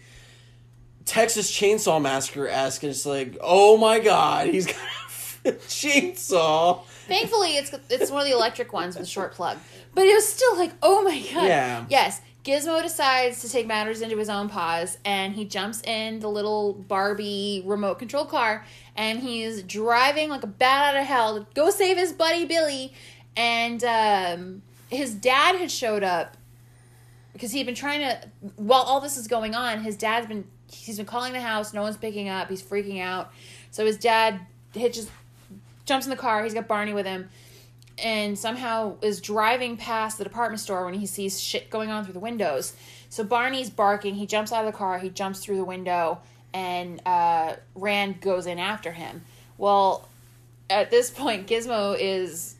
Texas Chainsaw Massacre-esque, and it's like, oh my god, he's got a chainsaw. Thankfully, it's it's one of the electric ones with a short plug. But it was still like, oh my god. Yeah. Yes, Gizmo decides to take matters into his own paws, and he jumps in the little Barbie remote control car, and he's driving like a bat out of hell to go save his buddy Billy. And um, his dad had showed up, because he'd been trying to, while all this is going on, his dad's been, he's been calling the house, no one's picking up, he's freaking out. So his dad hitches, jumps in the car, he's got Barney with him, and somehow is driving past the department store when he sees shit going on through the windows. So Barney's barking, he jumps out of the car, he jumps through the window, and uh, Rand goes in after him. Well, at this point, Gizmo is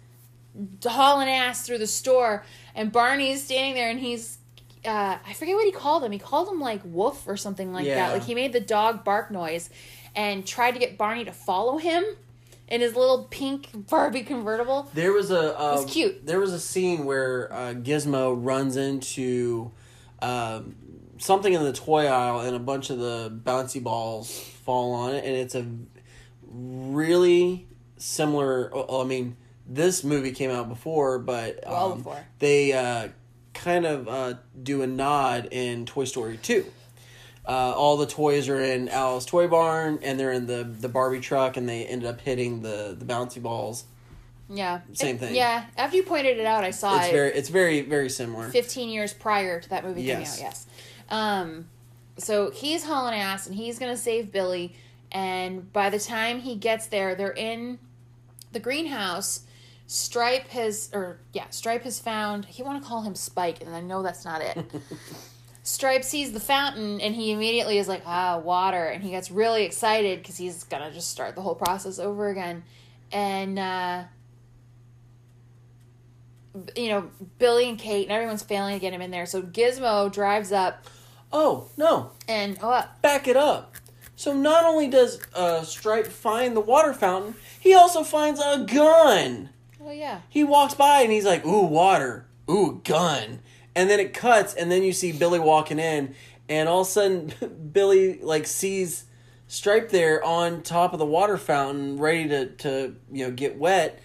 hauling ass through the store, and Barney's standing there, and he's Uh, I forget what he called him. He called him like woof or something like yeah. that. Like he made the dog bark noise and tried to get Barney to follow him in his little pink Barbie convertible. There was a uh, it was cute. There was a scene where uh, Gizmo runs into um, something in the toy aisle and a bunch of the bouncy balls fall on it, and it's a really similar. Well, I mean, this movie came out before, but um, well before they. Uh, kind of uh, do a nod in Toy Story two. Uh, all the toys are in Al's Toy Barn, and they're in the, the Barbie truck, and they ended up hitting the, the bouncy balls. Yeah. Same it, thing. Yeah. After you pointed it out, I saw it's it. Very, it's very, very similar. fifteen years prior to that movie yes. coming out, yes. Um, so he's hauling ass, and he's going to save Billy, and by the time he gets there, they're in the greenhouse. Stripe has, or yeah, Stripe has found, he want to call him Spike, and I know that's not it. Stripe sees the fountain, and he immediately is like, ah, water, and he gets really excited, because he's gonna just start the whole process over again, and, uh, you know, Billy and Kate, and everyone's failing to get him in there, so Gizmo drives up. Oh, no. And, oh, uh, back it up. So not only does, uh, Stripe find the water fountain, he also finds a gun! Well, yeah. He walks by and he's like, ooh, water. Ooh, gun. And then it cuts, and then you see Billy walking in, and all of a sudden, Billy, like, sees Stripe there on top of the water fountain, ready to, to you know, get wet.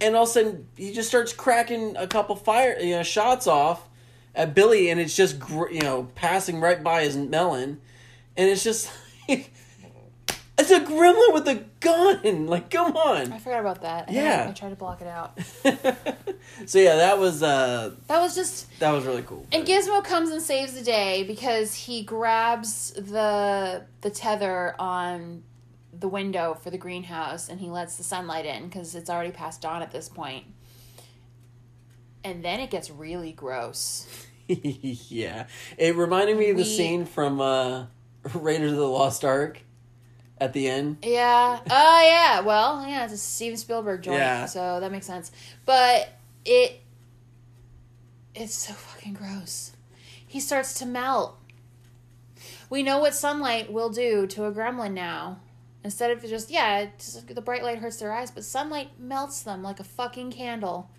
And all of a sudden, he just starts cracking a couple fire, you know, shots off at Billy, and it's just, you know, passing right by his melon. And it's just, like, it's a gremlin with a gun! Like, come on! I forgot about that. Yeah. I, I tried to block it out. So, yeah, that was, uh... That was just... That was really cool. And Gizmo comes and saves the day because he grabs the the tether on the window for the greenhouse and he lets the sunlight in because it's already past dawn at this point. And then it gets really gross. Yeah. It reminded me of the we... scene from uh, Raiders of the Lost Ark at the end. Yeah. Oh, uh, yeah. Well, yeah, it's a Steven Spielberg joint, yeah. So that makes sense. But it... It's so fucking gross. He starts to melt. We know what sunlight will do to a gremlin now. Instead of just, yeah, just, the bright light hurts their eyes, but sunlight melts them like a fucking candle.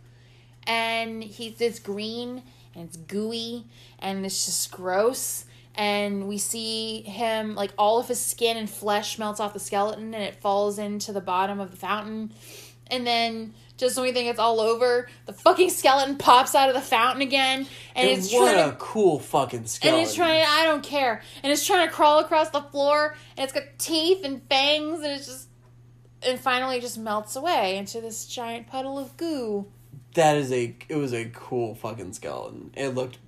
And he, it's green, and it's gooey, and it's just gross. And we see him, like, all of his skin and flesh melts off the skeleton, and it falls into the bottom of the fountain. And then... just when we think it's all over, the fucking skeleton pops out of the fountain again. And, and it's what trying to, a cool fucking skeleton. And it's trying to, I don't care. And it's trying to crawl across the floor. And it's got teeth and fangs. And it's just... And finally it just melts away into this giant puddle of goo. That is a... It was a cool fucking skeleton. It looked...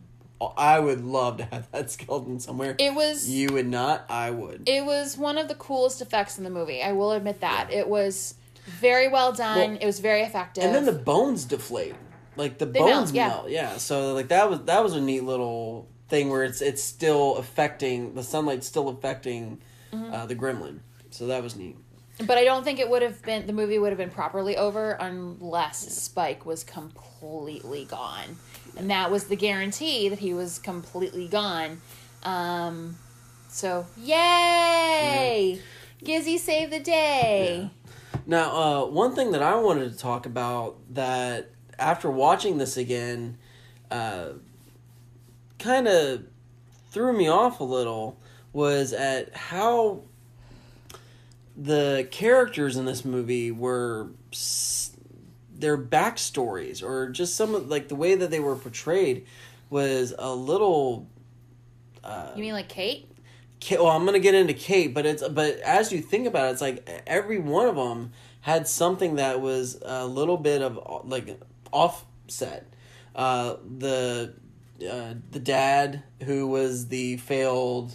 I would love to have that skeleton somewhere. It was... You would not? I would. It was one of the coolest effects in the movie. I will admit that. Yeah. It was... very well done. Well, it was very effective. And then the bones deflate. Like, the they bones melt, yeah. melt. Yeah. So, like, that was that was a neat little thing where it's it's still affecting... The sunlight's still affecting mm-hmm. uh, the gremlin. So that was neat. But I don't think it would have been... The movie would have been properly over unless Spike was completely gone. And that was the guarantee that he was completely gone. Um, so, yay! Mm-hmm. Gizzy saved the day! Yeah. Now, uh, one thing that I wanted to talk about that after watching this again uh, kind of threw me off a little was at how the characters in this movie were, their backstories or just some of, like, the way that they were portrayed was a little... Uh, you mean like Kate? Kate, well, I'm gonna get into Kate, but it's but as you think about it, it's like every one of them had something that was a little bit of like offset. Uh, the uh, the dad who was the failed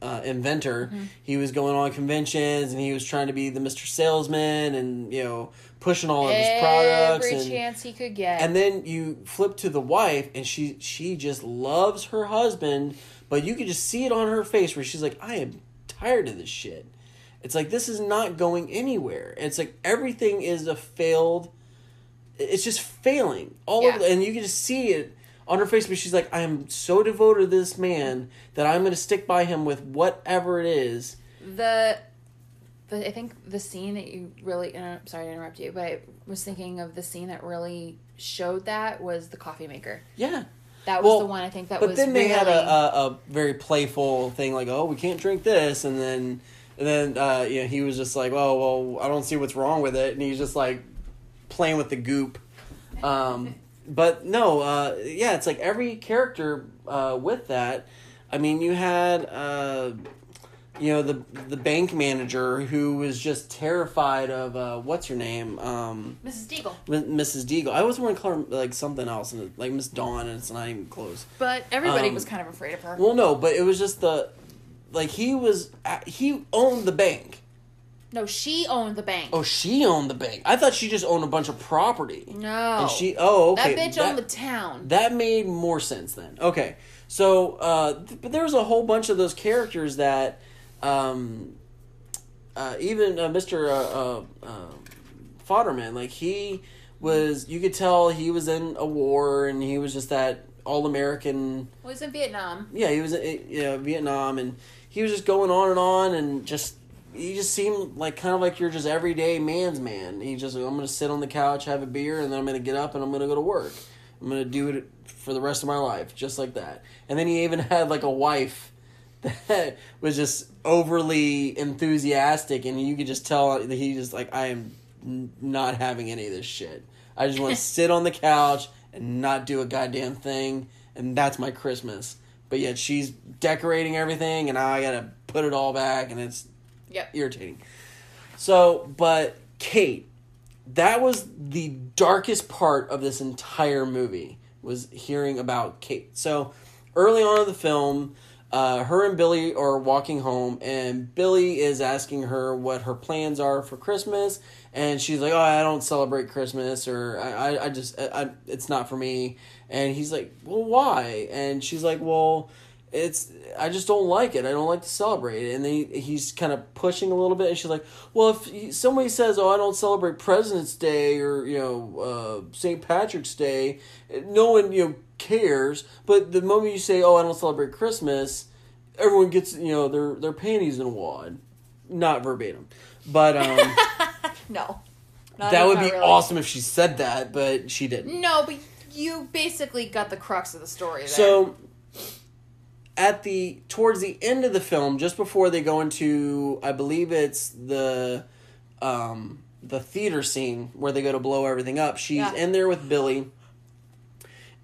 uh, inventor, mm-hmm. he was going on conventions and he was trying to be the Mister Salesman and you know pushing all of every his products every chance and, he could get. And then you flip to the wife, and she she just loves her husband. But you could just see it on her face where she's like, I am tired of this shit. It's like, this is not going anywhere. And it's like, everything is a failed... It's just failing. all yeah. over, And you can just see it on her face. But she's like, I am so devoted to this man that I'm going to stick by him with whatever it is. The... But I think the scene that you really... And I'm sorry to interrupt you, but I was thinking of the scene that really showed that was the coffee maker. Yeah. That was well, the one I think that but was. But then they really... had a, a, a very playful thing like, "Oh, we can't drink this," and then, and then uh, you know, he was just like, "Oh, well, I don't see what's wrong with it," and he's just like playing with the goop. Um, but no, uh, yeah, it's like every character uh, with that. I mean, you had uh, you know the the bank manager who was just terrified of uh, what's her name. Um, Missus Deagle. Missus Deagle. I always want to call her like something else, and like Miss Dawn, and it's not even close. But everybody um, was kind of afraid of her. Well, no, but it was just the, like he was, he owned the bank. No, she owned the bank. Oh, she owned the bank. I thought she just owned a bunch of property. No. And she, oh, okay. That bitch that, owned the town. That made more sense then. Okay, so uh, th- but there was a whole bunch of those characters that, um, uh, even uh, Mister Uh, uh, uh, Fodderman, like he was, you could tell he was in a war, and he was just that all-American. Well, he was in Vietnam. Yeah, he was in you know, Vietnam, and he was just going on and on, and just you just seemed like kind of like you're just everyday man's man. He just, I'm gonna sit on the couch, have a beer, and then I'm gonna get up and I'm gonna go to work. I'm gonna do it for the rest of my life, just like that. And then he even had like a wife that was just overly enthusiastic, and you could just tell that he just like, I am not having any of this shit. I just want to sit on the couch and not do a goddamn thing, and that's my Christmas. But yet she's decorating everything, and now I gotta put it all back, and it's yep. irritating. So, but Kate, that was the darkest part of this entire movie, was hearing about Kate. So, early on in the film, Uh, her and Billy are walking home, and Billy is asking her what her plans are for Christmas, and she's like, oh, I don't celebrate Christmas, or I, I, I just, I, I, it's not for me. And he's like, well, why? And she's like, well, it's, I just don't like it. I don't like to celebrate it. And then he, he's kind of pushing a little bit, and she's like, well, if he, somebody says, oh, I don't celebrate President's Day, or, you know, uh, Saint Patrick's Day, no one, you know, cares. But the moment you say, oh, I don't celebrate Christmas, everyone gets, you know, their their panties in a wad. Not verbatim, but um no, not, that would be really awesome if she said that, but she didn't. No, but you basically got the crux of the story there. So at the towards the end of the film, just before they go into, I believe it's the um the theater scene where they go to blow everything up, she's yeah. in there with Billy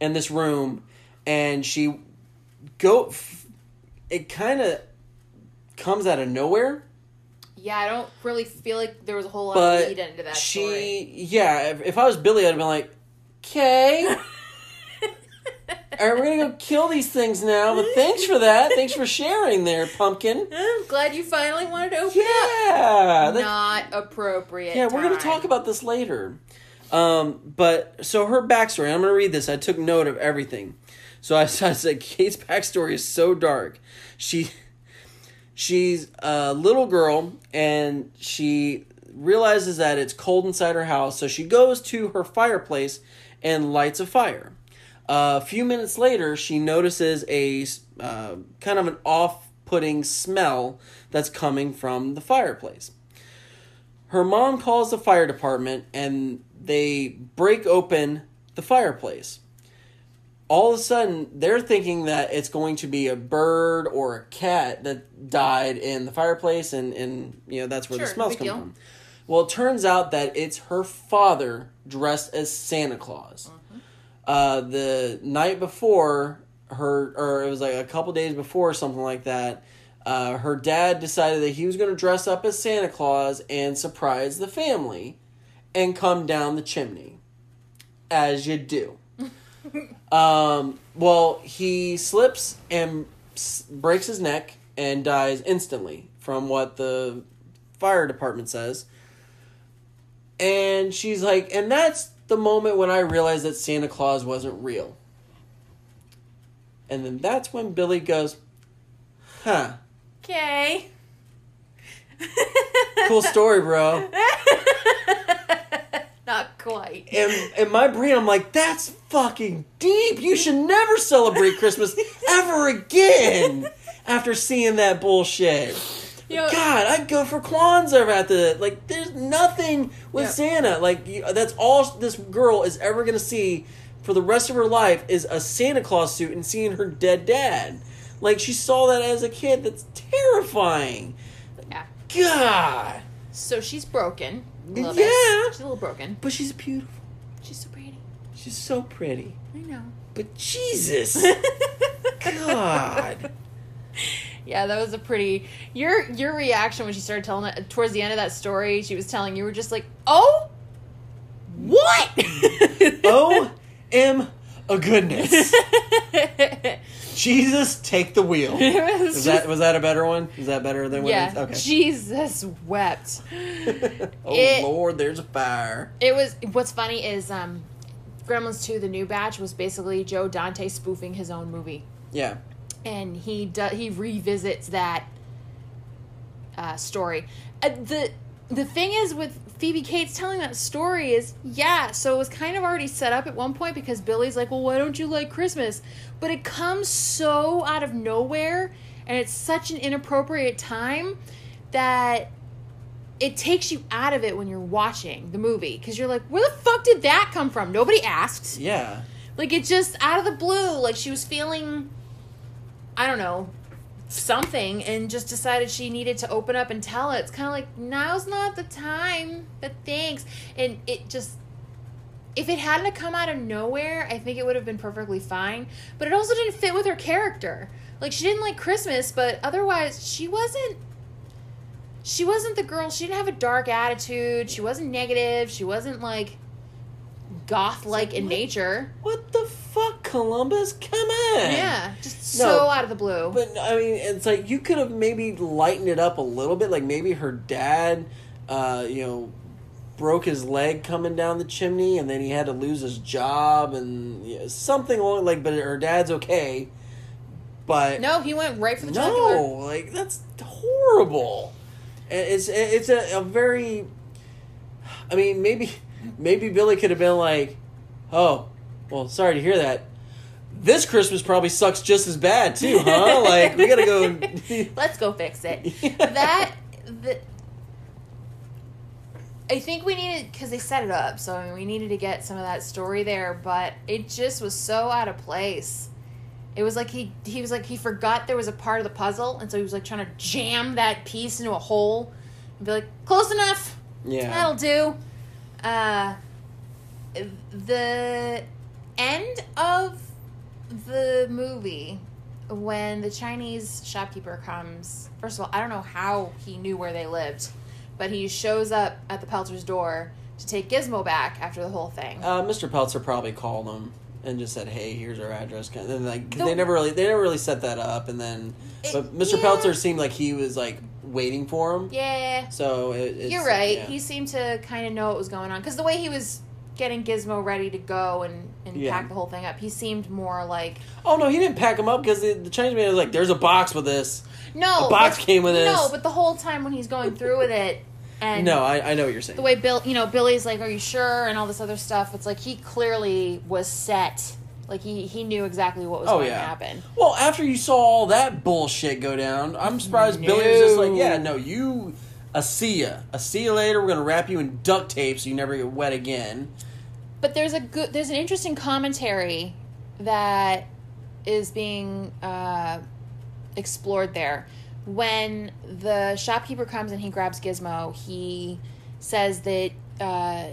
in this room, and she go, it kind of comes out of nowhere. Yeah, I don't really feel like there was a whole lot but of lead into that she, story. Yeah, if, if I was Billy, I'd have been like, okay, alright, we're gonna go kill these things now, but thanks for that. Thanks for sharing there, pumpkin. I'm glad you finally wanted to open yeah, it. Yeah. Not appropriate. Yeah, time. We're gonna talk about this later. Um, but, so her backstory, I'm going to read this. I took note of everything. So I, I said, Kate's backstory is so dark. She, she's a little girl, and she realizes that it's cold inside her house. So she goes to her fireplace and lights a fire. Uh, a few minutes later, she notices a, uh, kind of an off-putting smell that's coming from the fireplace. Her mom calls the fire department, and they break open the fireplace. All of a sudden, they're thinking that it's going to be a bird or a cat that died in the fireplace, and, and you know, that's where sure, the smells come deal. from. Well, it turns out that it's her father dressed as Santa Claus. Mm-hmm. Uh, the night before, her, or it was like a couple days before or something like that, uh, her dad decided that he was going to dress up as Santa Claus and surprise the family. And come down the chimney. As you do. um, well, he slips and s- breaks his neck and dies instantly, from what the fire department says. And she's like, and that's the moment when I realized that Santa Claus wasn't real. And then that's when Billy goes, huh. Okay. Cool story, bro. Not quite. And in my brain, I'm like, that's fucking deep. You should never celebrate Christmas ever again after seeing that bullshit. You know, God, I'd go for Kwanzaa after that. Like, there's nothing with yeah. Santa. Like, you, that's all this girl is ever going to see for the rest of her life is a Santa Claus suit and seeing her dead dad. Like, she saw that as a kid. That's terrifying. Yeah. God. So she's broken. Yeah. Bit. She's a little broken. But she's beautiful. She's so pretty. She's so pretty. I know. But Jesus. God. Yeah, that was a pretty... Your your reaction when she started telling it... Towards the end of that story, she was telling you were just like, oh? What? Oh, am a goodness. Jesus, take the wheel. was, was, that, was that a better one? Is that better than what yeah. it is? Okay. Jesus wept. Oh, it, Lord, there's a fire. It was. What's funny is um, Gremlins two, the new batch, was basically Joe Dante spoofing his own movie. Yeah. And he do, he revisits that uh, story. Uh, the The thing is with Phoebe Cates telling that story is, yeah, so it was kind of already set up at one point because Billy's like, well, why don't you like Christmas? But it comes so out of nowhere, and it's such an inappropriate time that it takes you out of it when you're watching the movie. Because you're like, where the fuck did that come from? Nobody asked. Yeah. Like, it's just out of the blue. Like, she was feeling, I don't know, something, and just decided she needed to open up and tell it. It's kind of like, now's not the time, but thanks. And it just, if it hadn't come out of nowhere, I think it would have been perfectly fine. But it also didn't fit with her character. Like, she didn't like Christmas, but otherwise she wasn't she wasn't the girl. She didn't have a dark attitude. She wasn't negative. She wasn't like goth-like in nature. What the fuck Columbus? Come on. Yeah. Just no, so out of the blue. But, I mean, it's like you could have maybe lightened it up a little bit. Like, maybe her dad, uh, you know, broke his leg coming down the chimney and then he had to lose his job and you know, something along, like, but her dad's okay. But no, he went right for the jugular. No, like, that's horrible. It's it's a, a very... I mean, maybe maybe Billy could have been like, oh, well, sorry to hear that. This Christmas probably sucks just as bad, too, huh? Like, we gotta go... Let's go fix it. Yeah. That... The, I think we needed... Because they set it up, so I mean, we needed to get some of that story there, but it just was so out of place. It was like he he was like he forgot there was a part of the puzzle, and so he was like trying to jam that piece into a hole and be like, close enough. Yeah. That'll do. Uh, the end of the movie when the Chinese shopkeeper comes, first of all, I don't know how he knew where they lived, but he shows up at the Peltzer's door to take Gizmo back after the whole thing. Uh, Mister Peltzer probably called him. And just said, "Hey, here's our address." And then, like, the, they never really, they never really set that up. And then, it, but Mister Yeah. Peltzer seemed like he was like waiting for him. Yeah. So it, it's, you're right. Yeah. He seemed to kind of know what was going on because the way he was getting Gizmo ready to go and, and yeah. pack the whole thing up, he seemed more like. Oh no, he didn't pack him up because the, the Chinese man was like, "There's a box with this." No, a box but, came with this. No, but the whole time when he's going through with it. And no, I, I know what you're saying. The way Bill, you know, Billy's like, "Are you sure?" and all this other stuff. It's like he clearly was set. Like he, he knew exactly what was oh, going yeah. to happen. Well, after you saw all that bullshit go down, I'm surprised no. Billy was just like, "Yeah, no, you, a see ya, a see ya later. We're gonna wrap you in duct tape so you never get wet again." But there's a good, there's an interesting commentary that is being uh, explored there. When the shopkeeper comes and he grabs Gizmo, he says that uh,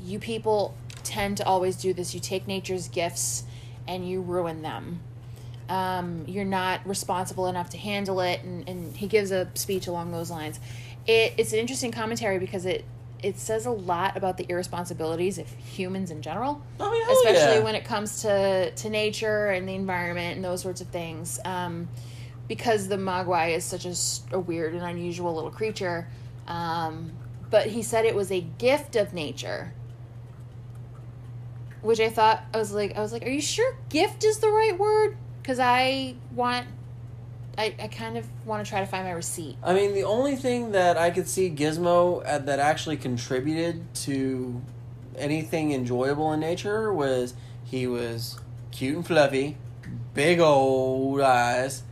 you people tend to always do this. You take nature's gifts and you ruin them. Um, you're not responsible enough to handle it. And, and he gives a speech along those lines. It, it's an interesting commentary because it, it says a lot about the irresponsibilities of humans in general. Oh, yeah, especially yeah. when it comes to, to nature and the environment and those sorts of things. Um Because the Mogwai is such a, a weird and unusual little creature. Um, but he said it was a gift of nature. Which I thought, I was like, I was like, are you sure gift is the right word? Because I want, I, I kind of want to try to find my receipt. I mean, the only thing that I could see Gizmo at, that actually contributed to anything enjoyable in nature was he was cute and fluffy, big old eyes,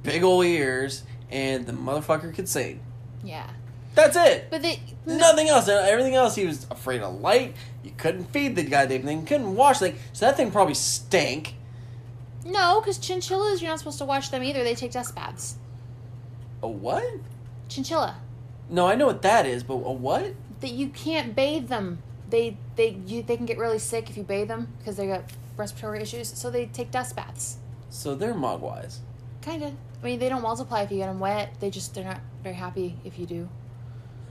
big ol' ears, and the motherfucker could sing. Yeah. That's it. But they, nothing no, else. Everything else, he was afraid of light. You couldn't feed the goddamn thing. You couldn't wash the thing. So that thing probably stank. No, because chinchillas, you're not supposed to wash them either. They take dust baths. A what? Chinchilla. No, I know what that is, but a what? That you can't bathe them. They they you, they can get really sick if you bathe them because they got respiratory issues. So they take dust baths. So they're mogwais. Kind of. I mean, they don't multiply if you get them wet. They just, they're not very happy if you do.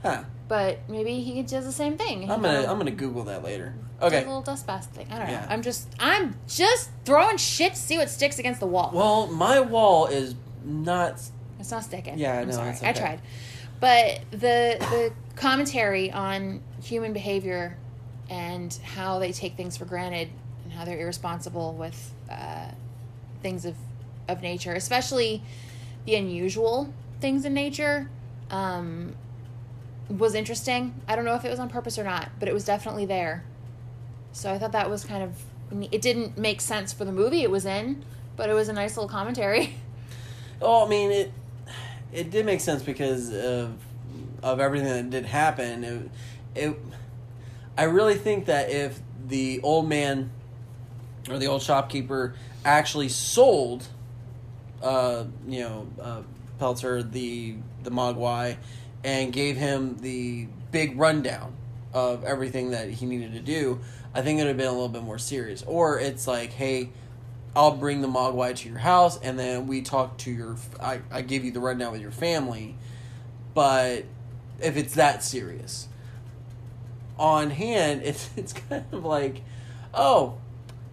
Huh. But maybe he does the same thing. He I'm gonna, I'm gonna Google that later. Okay. A little dust bath thing. I don't know. Yeah. I'm just, I'm just throwing shit to see what sticks against the wall. Well, my wall is not. It's not sticking. Yeah, I know. Sorry. Okay. I tried. But the the commentary on human behavior and how they take things for granted and how they're irresponsible with uh, things of. of nature, especially the unusual things in nature, um, was interesting. I don't know if it was on purpose or not, but it was definitely there. So I thought that was kind of... It didn't make sense for the movie it was in, but it was a nice little commentary. Oh, I mean, it it did make sense because of, of everything that did happen. It, it, I really think that if the old man or the old shopkeeper actually sold... Uh, you know, uh, Peltzer, the the Mogwai, and gave him the big rundown of everything that he needed to do, I think it would have been a little bit more serious. Or it's like, hey, I'll bring the Mogwai to your house, and then we talk to your... I, I give you the rundown with your family. But if it's that serious. On hand, it's, it's kind of like, oh,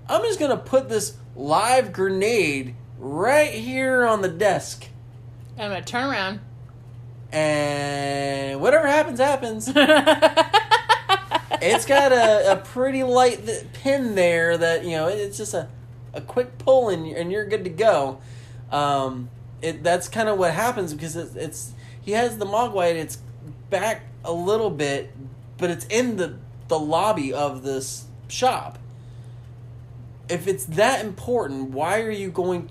I'm just going to put this live grenade right here on the desk. I'm going to turn around. And whatever happens, happens. It's got a, a pretty light th- pin there that, you know, it's just a, a quick pull and, and you're good to go. Um, it That's kind of what happens because it's, it's he has the Mogwai. It's back a little bit, but it's in the, the lobby of this shop. If it's that important, why are you going...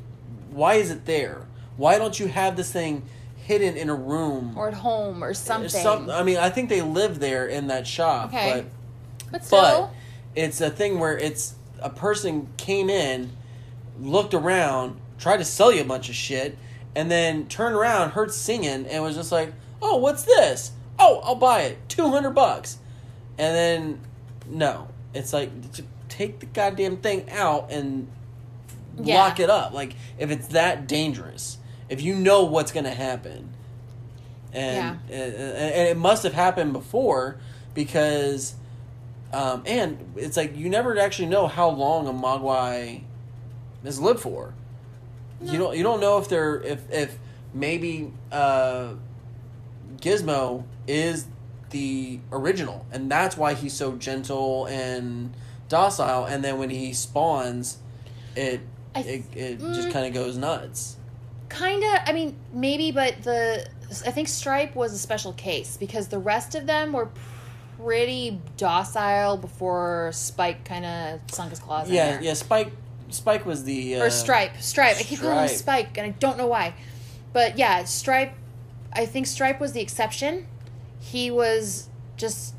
Why is it there? Why don't you have this thing hidden in a room? Or at home or something. Or some, I mean, I think they live there in that shop. Okay. But, but still. But it's a thing where it's... A person came in, looked around, tried to sell you a bunch of shit, and then turned around, heard singing, and was just like, oh, what's this? Oh, I'll buy it. two hundred bucks. And then... No. It's like... It's, take the goddamn thing out and yeah. lock it up. Like, if it's that dangerous, if you know what's going to happen. And, yeah. and, and it must have happened before because, um, and it's like, you never actually know how long a Mogwai has lived for. No. You don't, you don't know if they're, if, if maybe, uh, Gizmo is the original and that's why he's so gentle and docile, and then when he spawns, it I, it, it mm, just kind of goes nuts. Kind of, I mean, maybe, but the I think Stripe was a special case because the rest of them were pretty docile before Spike kind of sunk his claws yeah, in there. Yeah, yeah, Spike, Spike was the uh, or Stripe, Stripe. Stripe. I keep calling him Spike, and I don't know why, but yeah, Stripe. I think Stripe was the exception. He was just.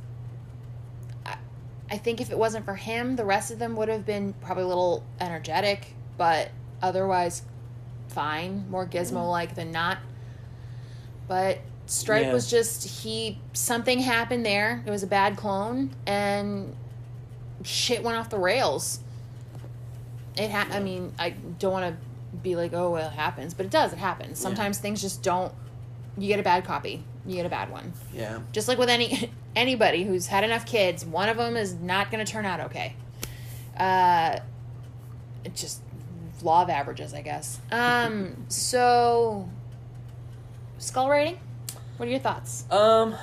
I think if it wasn't for him, the rest of them would have been probably a little energetic, but otherwise fine, more Gizmo-like than not. But Stripe yeah. was just, he, something happened there. It was a bad clone, and shit went off the rails. It ha- I mean, I don't want to be like, oh, well, it happens, but it does, it happens. Sometimes yeah. things just don't, you get a bad copy. You get a bad one. Yeah. Just like with any anybody who's had enough kids, one of them is not going to turn out okay. Uh, it's just law of averages, I guess. Um, so, skull rating? What are your thoughts? Um,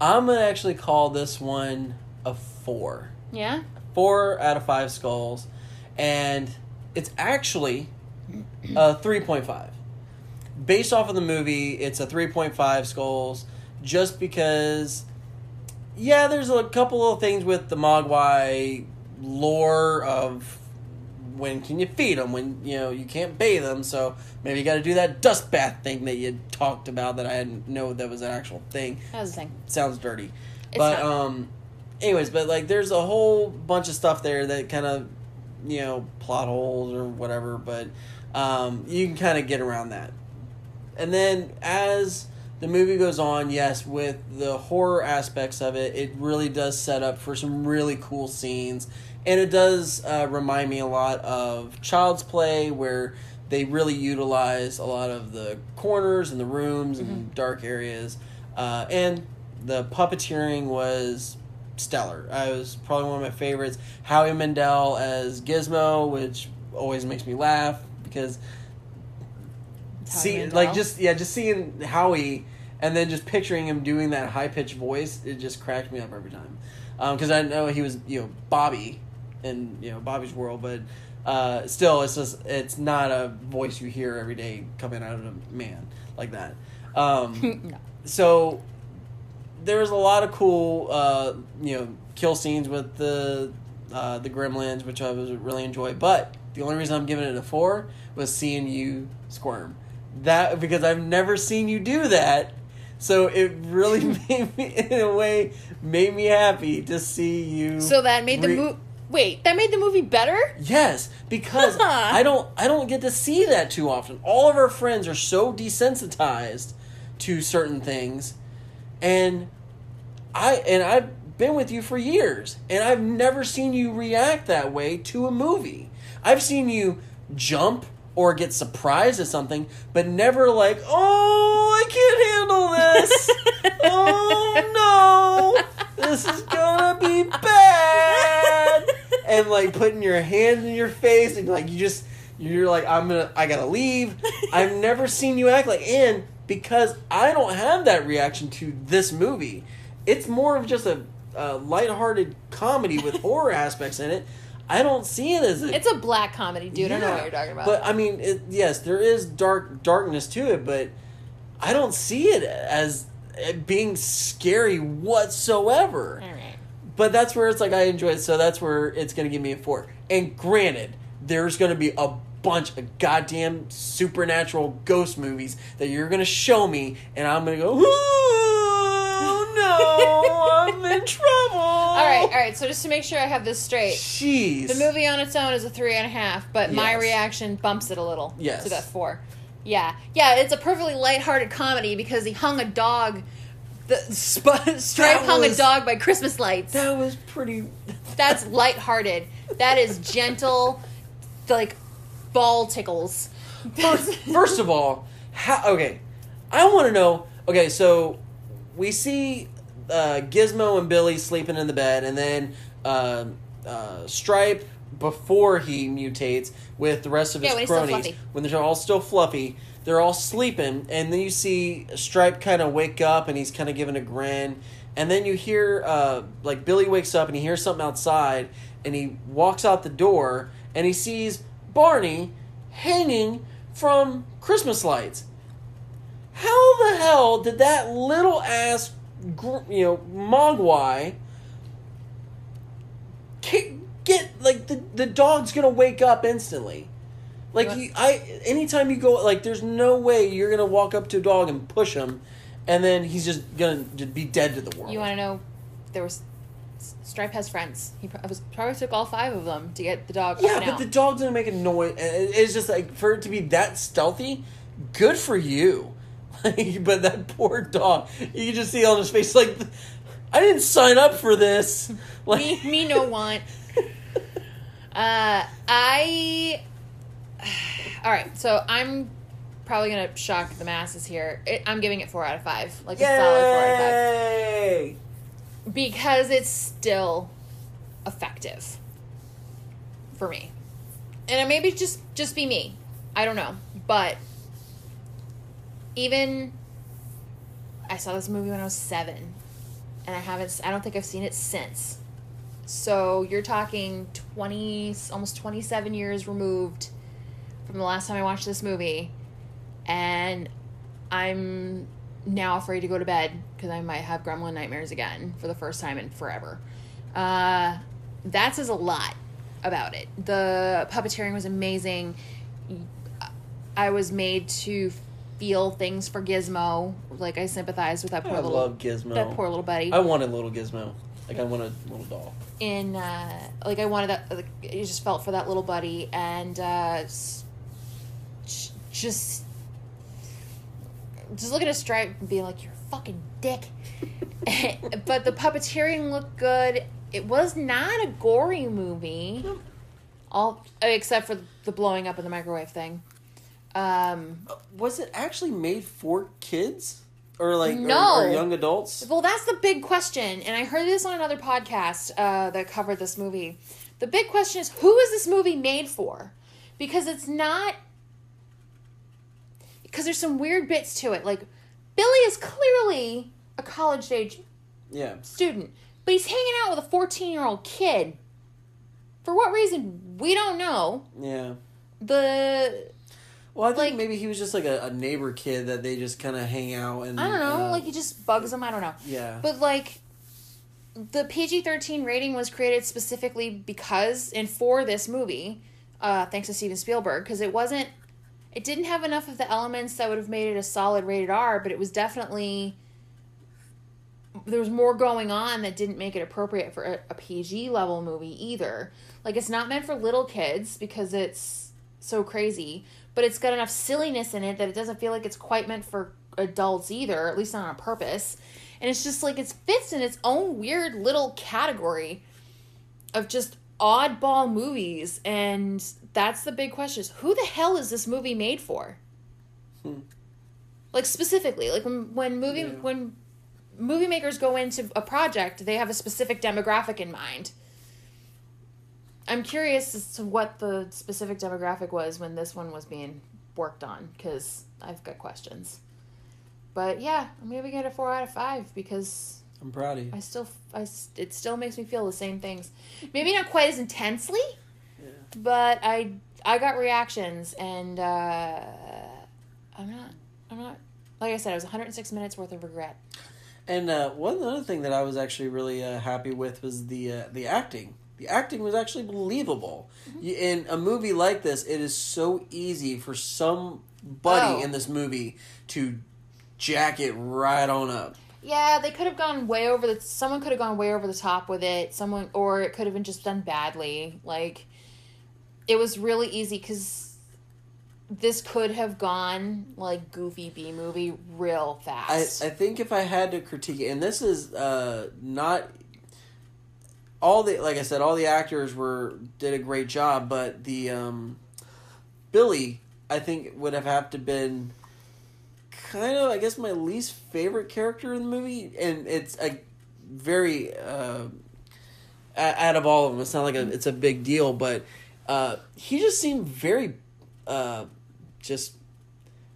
I'm going to actually call this one a four. Yeah? Four out of five skulls. And it's actually a three point five. Based off of the movie, it's a three point five skulls, just because, yeah, there's a couple of things with the Mogwai lore of when can you feed them, when, you know, you can't bathe them, so maybe you gotta do that dust bath thing that you talked about that I didn't know that was an actual thing. That was a thing. Sounds dirty. It's but, not- um, anyways, but, like, there's a whole bunch of stuff there that kind of, you know, plot holes or whatever, but um, you can kind of get around that. And then as the movie goes on, yes, with the horror aspects of it, it really does set up for some really cool scenes. And it does uh, remind me a lot of Child's Play, where they really utilize a lot of the corners and the rooms mm-hmm. and dark areas. Uh, and the puppeteering was stellar. I was probably one of my favorites. Howie Mandel as Gizmo, which always makes me laugh because... See, like just yeah, just seeing Howie, and then just picturing him doing that high pitched voice, it just cracked me up every time, because um, I know he was you know Bobby, in you know Bobby's World, but uh, still, it's just it's not a voice you hear every day coming out of a man like that. Um, no. So there was a lot of cool uh, you know kill scenes with the uh, the Gremlins, which I was really enjoy. But the only reason I'm giving it a four was seeing you squirm. That because I've never seen you do that, so it really made me in a way made me happy to see you. So that made the re- movie. Wait, that made the movie better? Yes, because I don't I don't get to see that too often. All of our friends are so desensitized to certain things, and I and I've been with you for years, and I've never seen you react that way to a movie. I've seen you jump. Or get surprised at something, but never like, oh, I can't handle this. Oh, no. This is going to be bad. and like putting your hands in your face and like you just you're like I'm gonna I gotta leave. I've never seen you act like and because I don't have that reaction to this movie. It's more of just a, a lighthearted comedy with horror aspects in it. I don't see it as a... It's a black comedy, dude. Yeah, I don't know what you're talking about. But, I mean, it, yes, there is dark darkness to it, but I don't see it as it being scary whatsoever. All right. But that's where it's like, I enjoy it, so that's where it's going to give me a four. And granted, there's going to be a bunch of goddamn supernatural ghost movies that you're going to show me, and I'm going to go, oh, no, I'm in trouble. All right, all right. So just to make sure I have this straight. Jeez. The movie on its own is a three and a half, but yes. my reaction bumps it a little yes. to that four. Yeah. Yeah, it's a perfectly lighthearted comedy because he hung a dog. The Sp- Stripe hung was, a dog by Christmas lights. That was pretty... That's lighthearted. That is gentle, like, ball tickles. First, first of all, how, okay, I want to know... Okay, so... We see uh, Gizmo and Billy sleeping in the bed, and then uh, uh, Stripe, before he mutates, with the rest of yeah, his when cronies, when they're all still fluffy, they're all sleeping, and then you see Stripe kind of wake up, and he's kind of giving a grin, and then you hear, uh, like, Billy wakes up, and he hears something outside, and he walks out the door, and he sees Barney hanging from Christmas lights. How the hell did that little ass, you know, mogwai get, like, the, the dog's gonna wake up instantly? Like, you, I, anytime you go, like, there's no way you're gonna walk up to a dog and push him, and then he's just gonna be dead to the world. You wanna know, there was, Stripe has friends. He probably took all five of them to get the dog yeah, but out. The dog didn't make a noise. It's just, like, for it to be that stealthy, good for you. But that poor dog, you can just see on his face, like, I didn't sign up for this. Like, me, me no want. Uh, I, all right, so I'm probably going to shock the masses here. It, I'm giving it four out of five. Like, Yay! A solid four out of five. Because it's still effective for me. And it maybe just, just be me. I don't know. But... Even, I saw this movie when I was seven, and I haven't, I don't think I've seen it since. So you're talking twenty, almost twenty-seven years removed from the last time I watched this movie, and I'm now afraid to go to bed because I might have gremlin nightmares again for the first time in forever. Uh, that says a lot about it. The puppeteering was amazing. I was made to... feel things for Gizmo. Like, I sympathize with that poor I little... I love Gizmo. That poor little buddy. I wanted little Gizmo. Like, I wanted a little doll. And, uh... Like, I wanted that... Like, I just felt for that little buddy. And, uh... Just... Just looking at Stripe and being like, you're a fucking dick. But the puppeteering looked good. It was not a gory movie. All... Except for the blowing up in the microwave thing. Um, was it actually made for kids or like no. or, or young adults? Well, that's the big question, and I heard this on another podcast uh, that covered this movie. The big question is, who is this movie made for? Because it's not. Because there's some weird bits to it. Like, Billy is clearly a college age yeah. student, but he's hanging out with a fourteen year old kid. For what reason? We don't know. Yeah. The. Well, I think like, maybe he was just, like, a, a neighbor kid that they just kind of hang out and... I don't know. Uh, like, he just bugs them. I don't know. Yeah. But, like, the P G thirteen rating was created specifically because, and for this movie, uh, thanks to Steven Spielberg, because it wasn't... It didn't have enough of the elements that would have made it a solid rated R, but it was definitely... There was more going on that didn't make it appropriate for a, a P G level movie either. Like, it's not meant for little kids because it's so crazy... But it's got enough silliness in it that it doesn't feel like it's quite meant for adults either, at least not on purpose. And it's just like, it fits in its own weird little category of just oddball movies. And that's the big question is, who the hell is this movie made for? Hmm. Like, specifically, like when, when movie, yeah. when movie makers go into a project, they have a specific demographic in mind. I'm curious as to what the specific demographic was when this one was being worked on, because I've got questions. But yeah, I'm going to give it a four out of five because... I'm proud of you. I still, I, it still makes me feel the same things. Maybe not quite as intensely, yeah. but I I got reactions, and uh, I'm not, I'm not, like I said, it was one hundred six minutes worth of regret. And uh, one other thing that I was actually really uh, happy with was the uh, the acting. The acting was actually believable. Mm-hmm. In a movie like this, it is so easy for somebody oh. in this movie to jack it right on up. Yeah, they could have gone way over the... Someone could have gone way over the top with it. Someone... Or it could have been just done badly. Like, it was really easy because this could have gone, like, goofy B-movie real fast. I, I think if I had to critique it... And this is uh, not... All the... Like I said, all the actors were... Did a great job, but the... Um, Billy, I think, would have had to been... Kind of, I guess, my least favorite character in the movie, and it's a very uh, out of all of them. It's not like a, it's a big deal, but uh, he just seemed very uh, just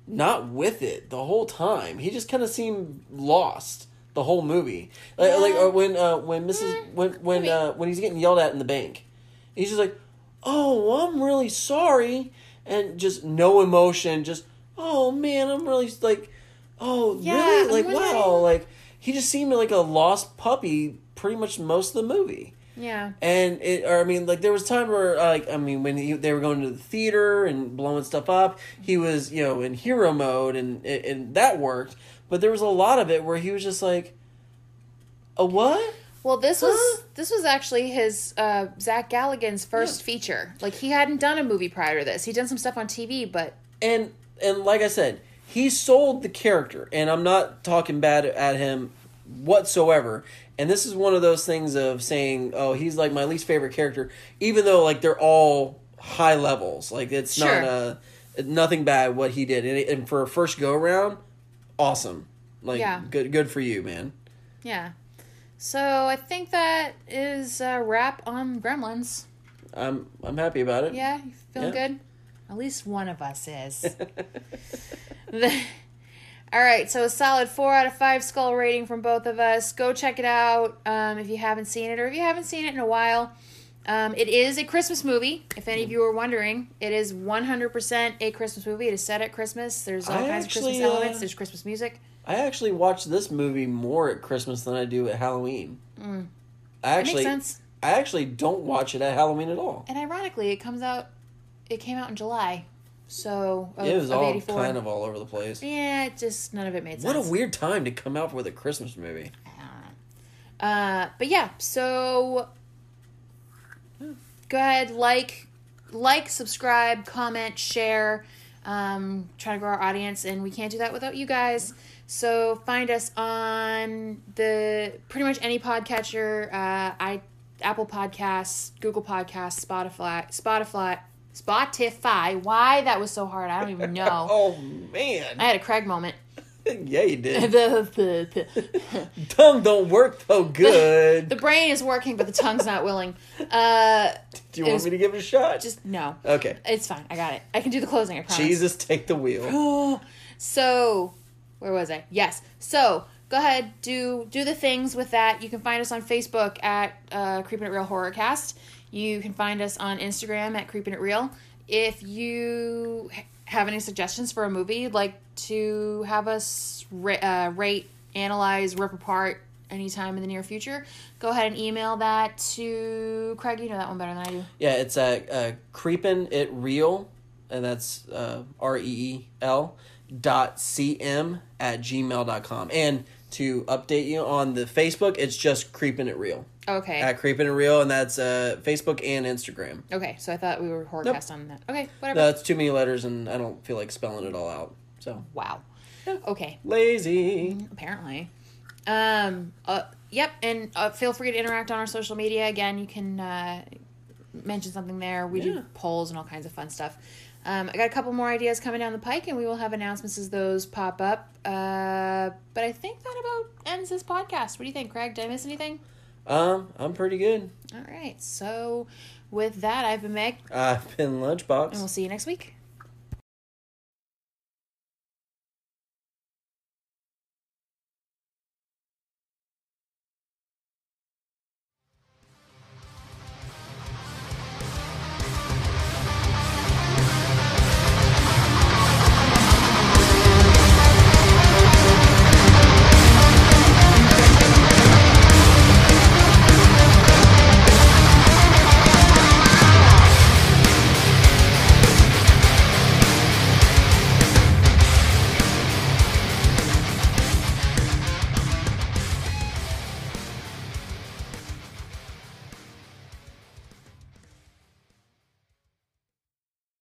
not with it the whole time. He just kind of seemed lost the whole movie. Like, yeah. like or when uh, when Missus Yeah. when when uh, when he's getting yelled at in the bank, he's just like, "Oh, well, I'm really sorry," and just no emotion, just. Oh man, I'm really like, oh yeah, really, like really... wow, like he just seemed like a lost puppy pretty much most of the movie. Yeah, and it, or I mean, like there was time where, like, I mean, when he, they were going to the theater and blowing stuff up, he was, you know, in hero mode, and and that worked. But there was a lot of it where he was just like, a what? Well, this huh? was this was actually his uh, Zach Galligan's first yeah. feature. Like he hadn't done a movie prior to this. He'd done some stuff on T V, but and. And like I said, he sold the character, and I'm not talking bad at him whatsoever. And this is one of those things of saying, oh, he's like my least favorite character, even though like they're all high levels. Like it's sure. not a, nothing bad what he did. And, and for a first go around, awesome. Like yeah. good good for you, man. Yeah. So I think that is a wrap on Gremlins. I'm I'm happy about it. Yeah, you feeling yeah. good? At least one of us is. All right, so a solid four out of five skull rating from both of us. Go check it out um, if you haven't seen it, or if you haven't seen it in a while. Um, it is a Christmas movie, if any of you were wondering. It is one hundred percent a Christmas movie. It is set at Christmas. There's all I kinds actually, of Christmas elements. Uh, There's Christmas music. I actually watch this movie more at Christmas than I do at Halloween. Mm. I actually, that makes sense. I actually don't watch it at Halloween at all. And ironically, it comes out... It came out in July, so... Of, it was all eighty-four. Kind of all over the place. Yeah, it just... None of it made sense. What a weird time to come out with a Christmas movie. Uh, but yeah, so... Go ahead, like, like, subscribe, comment, share. Um, try to grow our audience, and we can't do that without you guys. So find us on the... Pretty much any podcatcher. Uh, I Apple Podcasts, Google Podcasts, Spotify... Spotify... Spotify. Why that was so hard, I don't even know. Oh, man. I had a Craig moment. Yeah, you did. Tongue don't work so good. The brain is working, but the tongue's not willing. Uh, do you want was, me to give it a shot? Just no. Okay. It's fine. I got it. I can do the closing, I promise. Jesus, take the wheel. So, where was I? Yes. So, go ahead. Do, do the things with that. You can find us on Facebook at uh, Creepin' It Real Horrorcast. You can find us on Instagram at Creepin' It Real. If you have any suggestions for a movie you'd like to have us ra- uh, rate, analyze, rip apart anytime in the near future, go ahead and email that to Craig. You know that one better than I do. Yeah, it's uh, uh, Creepin' It Real, and that's uh, R E E L dot C M at gmail dot com. And to update you on the Facebook, it's just Creepin' It Real. Okay. At Creepin' It Real, and that's uh, Facebook and Instagram. Okay, so I thought we were horrorcast nope. on that. Okay, whatever. No, it's too many letters, and I don't feel like spelling it all out. So. Wow. Yeah. Okay. Lazy. Apparently. Um. Uh. Yep, and uh, feel free to interact on our social media. Again, you can uh, mention something there. We yeah. do polls and all kinds of fun stuff. Um, I got a couple more ideas coming down the pike, and we will have announcements as those pop up. Uh, but I think that about ends this podcast. What do you think, Craig? Did I miss anything? Um, I'm pretty good. All right. So With that, I've been Meg. I've been Lunchbox. And we'll see you next week.